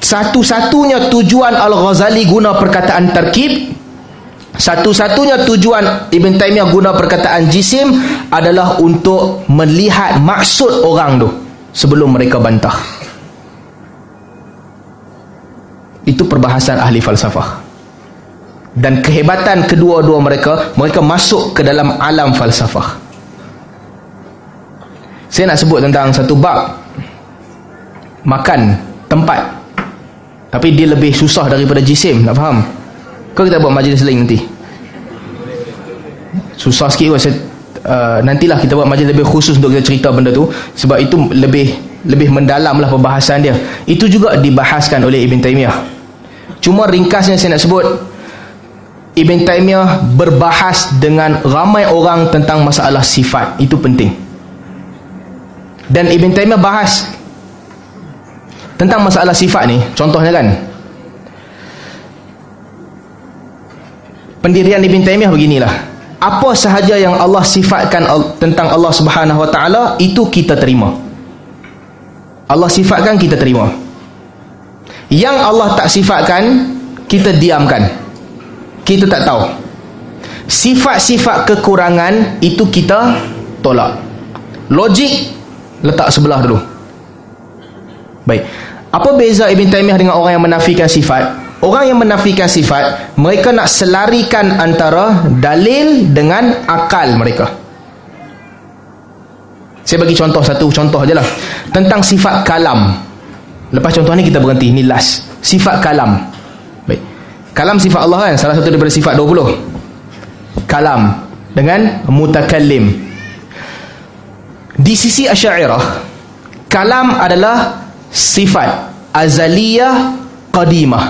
Satu-satunya tujuan Al-Ghazali guna perkataan tarkib, satu-satunya tujuan Ibn Taymiyah guna perkataan jisim adalah untuk melihat maksud orang tu sebelum mereka bantah. Itu perbahasan ahli falsafah. Dan kehebatan kedua-dua mereka, mereka masuk ke dalam alam falsafah. Saya nak sebut tentang satu bab, makan, tempat. Tapi dia lebih susah daripada jisim, nak faham? Kau kita buat majlis lain nanti. Susah sikit kot, saya, uh, nantilah kita buat majlis lebih khusus untuk kita cerita benda tu. Sebab itu lebih lebih mendalamlah perbahasan dia. Itu juga dibahaskan oleh Ibn Taymiyah. Cuma ringkasnya saya nak sebut, Ibn Taymiyah berbahas dengan ramai orang tentang masalah sifat. Itu penting. Dan Ibn Taymiyah bahas tentang masalah sifat ni, contohnya kan, pendirian Ibn Taymiyah beginilah, apa sahaja yang Allah sifatkan tentang Allah Subhanahu Wa Taala, itu kita terima. Allah sifatkan, kita terima. Yang Allah tak sifatkan, kita diamkan. Kita tak tahu. Sifat-sifat kekurangan, itu kita tolak. Logik, letak sebelah dulu. Baik. Apa beza Ibn Taymiyah dengan orang yang menafikan sifat? Orang yang menafikan sifat, mereka nak selarikan antara dalil dengan akal mereka. Saya bagi contoh, satu contoh je lah, tentang sifat kalam. Lepas contoh ni kita berhenti, ni last. Sifat kalam. Baik. Kalam sifat Allah kan, salah satu daripada sifat dua puluh. Kalam dengan mutakallim. Di sisi Asyairah, kalam adalah sifat azaliyah qadimah,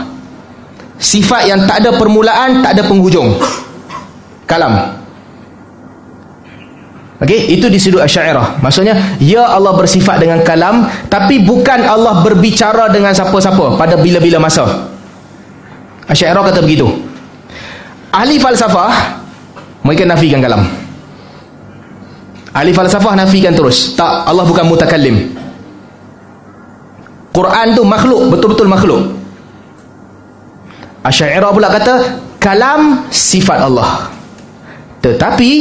sifat yang tak ada permulaan, tak ada penghujung. Kalam. Okey, itu di sudut Asyairah. Maksudnya, ya Allah bersifat dengan kalam, tapi bukan Allah berbicara dengan siapa-siapa pada bila-bila masa. Asyairah kata begitu. Ahli falsafah, mereka nafikan kalam. Ahli falsafah nafikan terus. Tak, Allah bukan mutakallim. Quran tu makhluk, betul-betul makhluk. Asyairah pula kata, kalam sifat Allah. Tetapi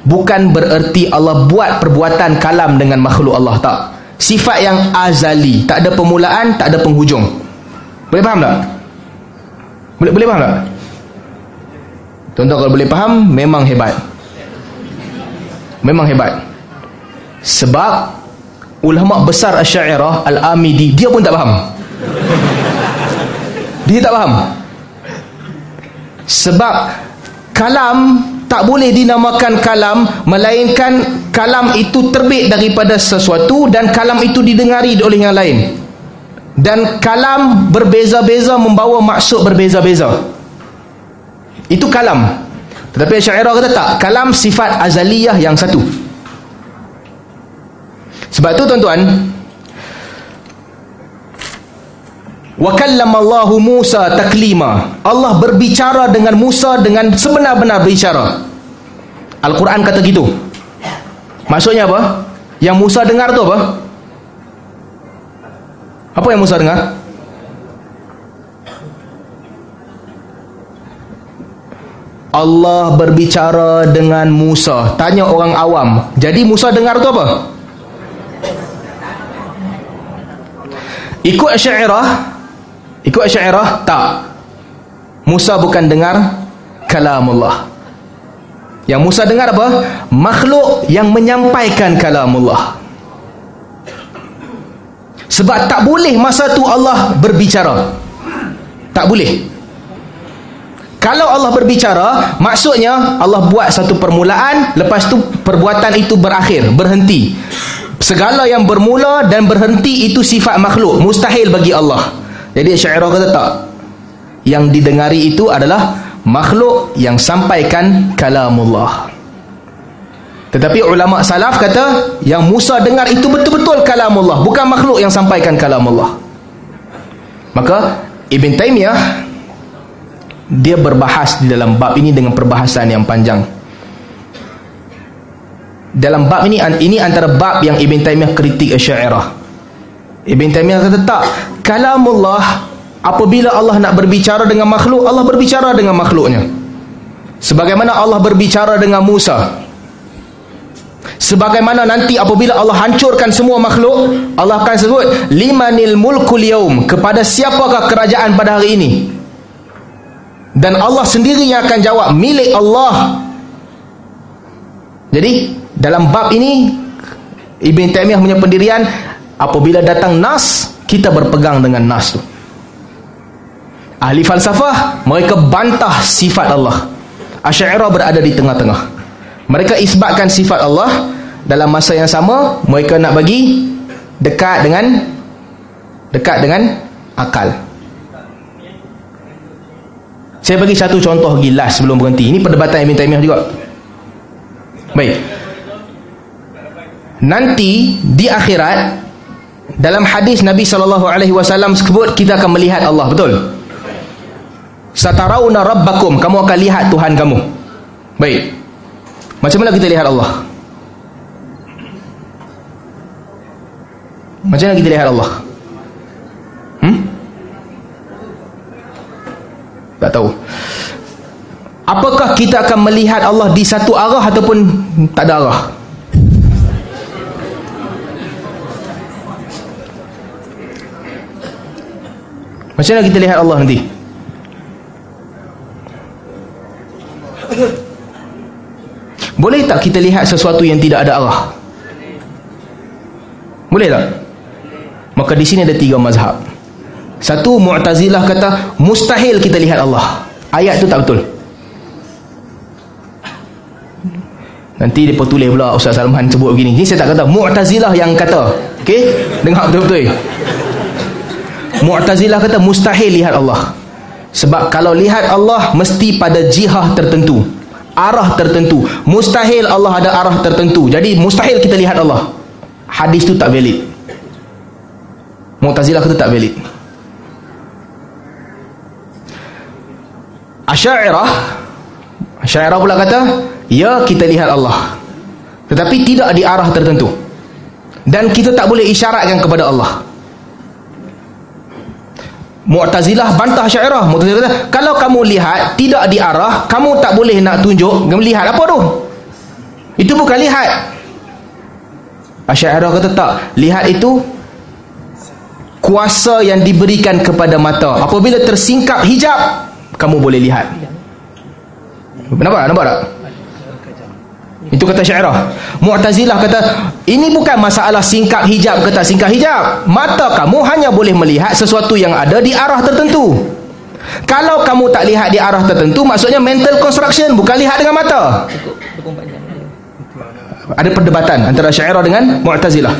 bukan bererti Allah buat perbuatan kalam dengan makhluk Allah, tak. Sifat yang azali, tak ada permulaan, tak ada penghujung. Boleh faham tak? Boleh, boleh faham tak? Tuan-tuan kalau boleh faham, memang hebat. Memang hebat. Sebab ulama besar Asyairah, Al-Amidi, dia pun tak faham. Dia tak faham. Sebab kalam tak boleh dinamakan kalam melainkan kalam itu terbit daripada sesuatu dan kalam itu didengari oleh yang lain. Dan kalam berbeza-beza membawa maksud berbeza-beza. Itu kalam. Tetapi Asyairah kata tak, kalam sifat azaliyah yang satu. Sebab tu tuan-tuan, wa kallamallahu Musa taklima, Allah berbicara dengan Musa dengan sebenar-benar berbicara. Al-Quran kata gitu. Maksudnya apa? Yang Musa dengar tu apa? Apa yang Musa dengar? Allah berbicara dengan Musa. Tanya orang awam, jadi Musa dengar tu apa? Ikut Asyairah, ikut Asyairah, tak. Musa bukan dengar kalamullah. Yang Musa dengar apa? Makhluk yang menyampaikan kalamullah. Sebab tak boleh masa tu Allah berbicara. Tak boleh. Kalau Allah berbicara, maksudnya Allah buat satu permulaan, lepas tu perbuatan itu berakhir, berhenti. Segala yang bermula dan berhenti itu sifat makhluk, mustahil bagi Allah. Jadi Asyairah kata tak, yang didengari itu adalah makhluk yang sampaikan kalamullah. Tetapi ulama salaf kata yang Musa dengar itu betul-betul kalamullah, bukan makhluk yang sampaikan kalamullah. Maka Ibn Taimiyah dia berbahas di dalam bab ini dengan perbahasan yang panjang. Dalam bab ini, ini antara bab yang Ibn Taimiyah kritik Asyairah. Ibn Taimiyah kata tak, kalamullah apabila Allah nak berbicara dengan makhluk, Allah berbicara dengan makhluknya. Sebagaimana Allah berbicara dengan Musa, sebagaimana nanti apabila Allah hancurkan semua makhluk, Allah akan sebut limanil mulkul yaum, kepada siapakah kerajaan pada hari ini. Dan Allah sendiri yang akan jawab, milik Allah. Jadi dalam bab ini Ibn Taimiyah punya pendirian, apabila datang nas, kita berpegang dengan nas tu. Ahli falsafah, mereka bantah sifat Allah. Asyairah berada di tengah-tengah. Mereka isbatkan sifat Allah, dalam masa yang sama mereka nak bagi dekat dengan dekat dengan akal. Saya bagi satu contoh gilas sebelum berhenti. Ini perdebatan Ibn Taimiyah juga. Baik. Nanti di akhirat, dalam hadis Nabi sallallahu alaihi wasallam sebut kita akan melihat Allah, betul? Satarauna rabbakum, kamu akan lihat Tuhan kamu. Baik. Macam mana kita lihat Allah? Macam mana kita lihat Allah? Hmm? Tak tahu. Apakah kita akan melihat Allah di satu arah ataupun tak ada arah? Macam mana kita lihat Allah nanti? Boleh tak kita lihat sesuatu yang tidak ada arah? Boleh tak? Maka di sini ada tiga mazhab. Satu, Mu'tazilah kata mustahil kita lihat Allah. Ayat tu tak betul. Nanti mereka tulis pula Ustaz Salman sebut begini. Ini saya tak kata, Mu'tazilah yang kata. Okey? Dengar betul-betul. Mu'tazilah kata mustahil lihat Allah. Sebab kalau lihat Allah mesti pada jihah tertentu, arah tertentu. Mustahil Allah ada arah tertentu. Jadi mustahil kita lihat Allah. Hadis tu tak valid. Mu'tazilah kata tak valid. Asyairah, Asyairah pula kata ya, kita lihat Allah, tetapi tidak di arah tertentu. Dan kita tak boleh isyaratkan kepada Allah. Mu'tazilah bantah Asyairah. Mu'tazilah kata kalau kamu lihat tidak di arah, kamu tak boleh nak tunjuk melihat apa tu. Itu bukan lihat. Asyairah kata tak, lihat itu kuasa yang diberikan kepada mata. Apabila tersingkap hijab, kamu boleh lihat. Nampak? Nampak tak? Itu kata Asyairah. Mu'tazilah kata, ini bukan masalah singkap hijab ke tak singkap hijab. Mata kamu hanya boleh melihat sesuatu yang ada di arah tertentu. Kalau kamu tak lihat di arah tertentu, maksudnya mental construction, bukan lihat dengan mata. Ada perdebatan antara Asyairah dengan Mu'tazilah.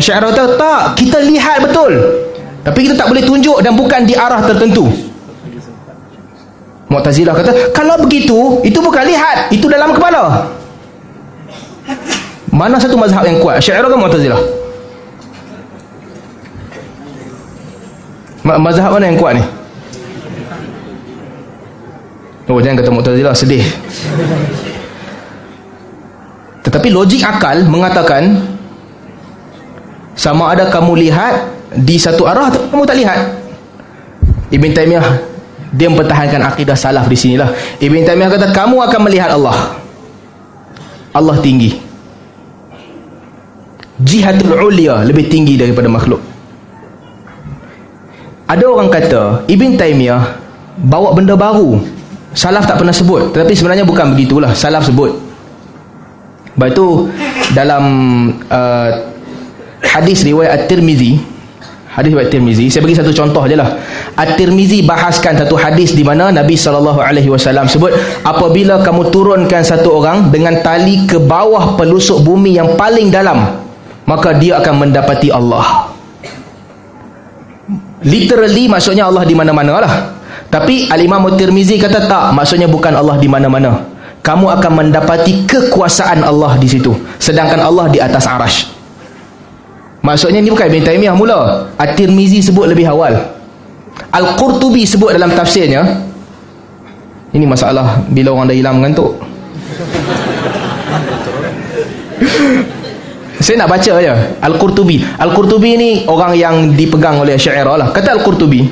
Asyairah kata, tak, kita lihat betul, tapi kita tak boleh tunjuk dan bukan di arah tertentu. Mu'tazilah kata, kalau begitu, itu bukan lihat, itu dalam kepala. Mana satu mazhab yang kuat? Asyairah ke Mu'tazilah? Mazhab mana yang kuat ni? Oh, jangan kata Mu'tazilah, sedih. Tetapi logik akal mengatakan, sama ada kamu lihat di satu arah atau kamu tak lihat. Ibn Taimiyah, dia mempertahankan akidah salaf di sinilah. Ibn Taimiyah kata, kamu akan melihat Allah. Allah tinggi. Jihatul ulia lebih tinggi daripada makhluk. Ada orang kata, Ibn Taimiyah bawa benda baru. Salaf tak pernah sebut. Tetapi sebenarnya bukan begitulah. Salaf sebut. Lepas itu, dalam uh, hadis riwayat At-Tirmizi, hadis riwayat Tirmizi, saya bagi satu contoh je lah. At-Tirmizi bahaskan satu hadis di mana Nabi sallallahu alaihi wasallam sebut, apabila kamu turunkan satu orang dengan tali ke bawah pelusuk bumi yang paling dalam, maka dia akan mendapati Allah. Literally maksudnya Allah di mana-mana lah. Tapi Al-Imam At-Tirmizi kata tak, maksudnya bukan Allah di mana-mana. Kamu akan mendapati kekuasaan Allah di situ, sedangkan Allah di atas arasy. Maksudnya ni bukan Ibn Taimiyah mula. At-Tirmizi sebut lebih awal. Al-Qurtubi sebut dalam tafsirnya. Ini masalah bila orang dah hilang mengantuk. Saya nak baca je Al-Qurtubi. Al-Qurtubi ni orang yang dipegang oleh Asyairah lah. Kata Al-Qurtubi,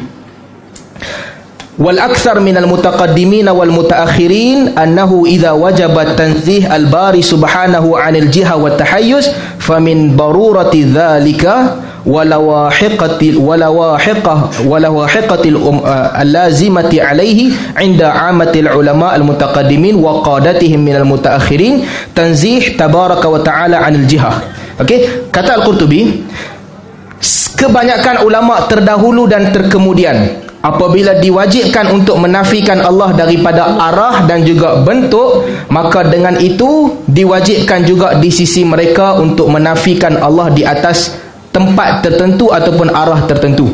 wal akthar minal mutaqaddimin wal mutaakhirin annahu idza wajaba tanzih al bari subhanahu anil jiha wat tahayyuz famin darurati dhalika walawahiqati walawahiqah walawahiqatil allazimati alayhi 'inda 'amatil ulama al mutaqaddimin wa qadatihim minal mutaakhirin tanzih tabaraka wa ta'ala anil jiha. Okey, kata Al-Qurtubi, kebanyakan ulama terdahulu dan terkemudian apabila diwajibkan untuk menafikan Allah daripada arah dan juga bentuk, maka dengan itu diwajibkan juga di sisi mereka untuk menafikan Allah di atas tempat tertentu ataupun arah tertentu.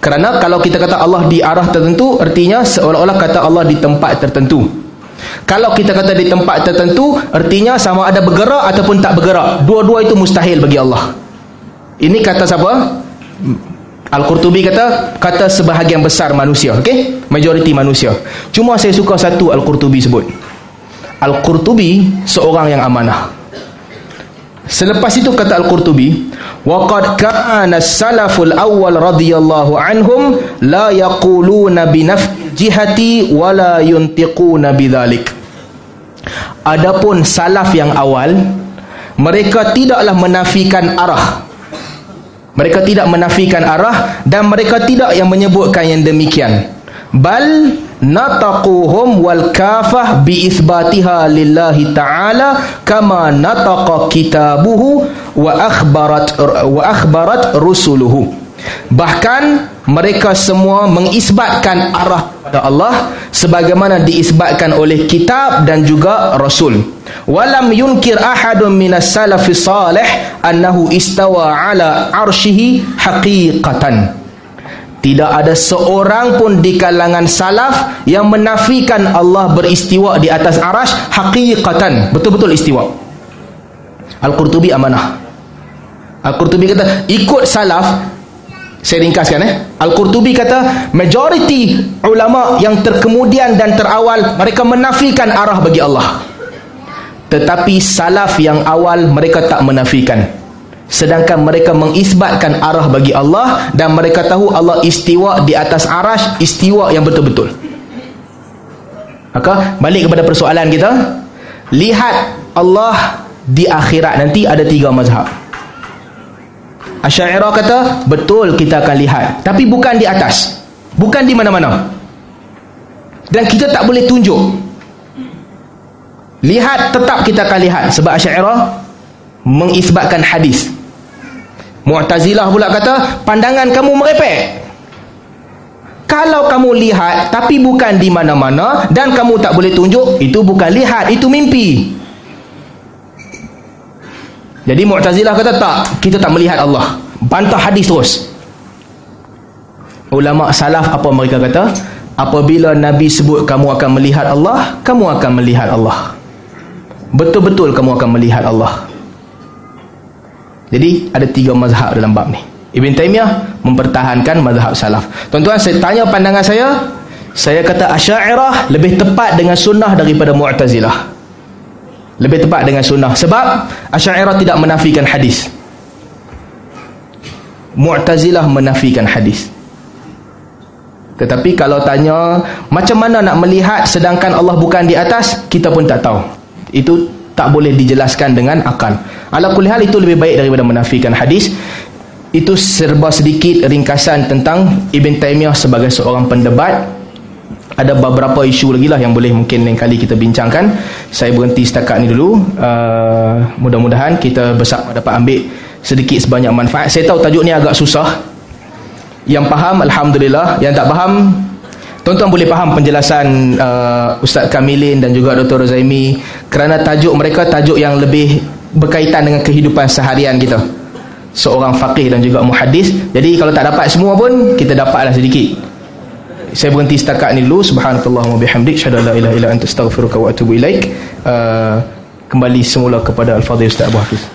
Kerana kalau kita kata Allah di arah tertentu, artinya seolah-olah kata Allah di tempat tertentu. Kalau kita kata di tempat tertentu, artinya sama ada bergerak ataupun tak bergerak. Dua-dua itu mustahil bagi Allah. Ini kata siapa? Al-Qurtubi kata, kata sebahagian besar manusia, okey? Majoriti manusia. Cuma saya suka satu Al-Qurtubi sebut. Al-Qurtubi seorang yang amanah. Selepas itu kata Al-Qurtubi, waqad kana as-salaful awwal radhiyallahu anhum la yaquluna bi nafyi jihati wa la yuntiquna bidzalik. Adapun salaf yang awal, mereka tidaklah menafikan arah. Mereka tidak menafikan arah dan mereka tidak yang menyebutkan yang demikian. Bal nataquhum wal kafah bi itsbatiha lillahi ta'ala kama nataqa kitabuhu wa akhbarat wa akhbarat rusuluhu. Bahkan mereka semua mengisbatkan arah kepada Allah sebagaimana diisbatkan oleh kitab dan juga rasul. Walam yunkir ahadun minas salafis salih annahu istawa ala arshihi haqiqatan. Tidak ada seorang pun di kalangan salaf yang menafikan Allah beristiwa di atas arasy haqiqatan, betul-betul istiwa. Al-Qurtubi amanah. Al-Qurtubi kata, ikut salaf. Saya ringkaskan eh. Al-Qurtubi kata, majoriti ulama yang terkemudian dan terawal, mereka menafikan arah bagi Allah. Tetapi salaf yang awal mereka tak menafikan, sedangkan mereka mengisbatkan arah bagi Allah dan mereka tahu Allah istiwa di atas arasy, istiwa yang betul-betul. Maka balik kepada persoalan kita, lihat Allah di akhirat nanti ada tiga mazhab. Asyairah kata, betul kita akan lihat, tapi bukan di atas, bukan di mana-mana, dan kita tak boleh tunjuk. Lihat, tetap kita akan lihat. Sebab Asyairah mengisbatkan hadis. Mu'tazilah pula kata, pandangan kamu merepek. Kalau kamu lihat tapi bukan di mana-mana dan kamu tak boleh tunjuk, itu bukan lihat, itu mimpi. Jadi Mu'tazilah kata tak, kita tak melihat Allah. Bantah hadis terus. Ulama salaf apa mereka kata? Apabila Nabi sebut kamu akan melihat Allah, kamu akan melihat Allah. Betul-betul kamu akan melihat Allah. Jadi ada tiga mazhab dalam bab ni. Ibn Taimiyah mempertahankan mazhab salaf. Tuan-tuan, saya tanya pandangan saya, saya kata Asyairah lebih tepat dengan sunnah daripada Mu'tazilah. Lebih tepat dengan sunnah. Sebab Asyairah tidak menafikan hadis, Mu'tazilah menafikan hadis. Tetapi kalau tanya macam mana nak melihat sedangkan Allah bukan di atas, kita pun tak tahu. Itu tak boleh dijelaskan dengan akal. Ala kulli hal, itu lebih baik daripada menafikan hadis. Itu serba sedikit ringkasan tentang Ibn Taimiyah sebagai seorang pendebat. Ada beberapa isu lagi lah yang boleh mungkin lain kali kita bincangkan. Saya berhenti setakat ni dulu. uh, Mudah-mudahan kita bersama dapat ambil sedikit sebanyak manfaat. Saya tahu tajuk ni agak susah. Yang faham, Alhamdulillah. Yang tak faham, tuan-tuan boleh faham penjelasan uh, Ustaz Kamilin dan juga Doktor Rozaimi. Kerana tajuk mereka, tajuk yang lebih berkaitan dengan kehidupan seharian kita, seorang faqih dan juga muhadis. Jadi kalau tak dapat semua pun, kita dapatlah sedikit. Saya berhenti setakat ni dulu. Subhanakallahumma bihamdik, syada la ilaha illa anta, astaghfiruka wa atubu ilaik. Uh, kembali semula kepada Al-Fadhil Ustaz Abu Hafiz.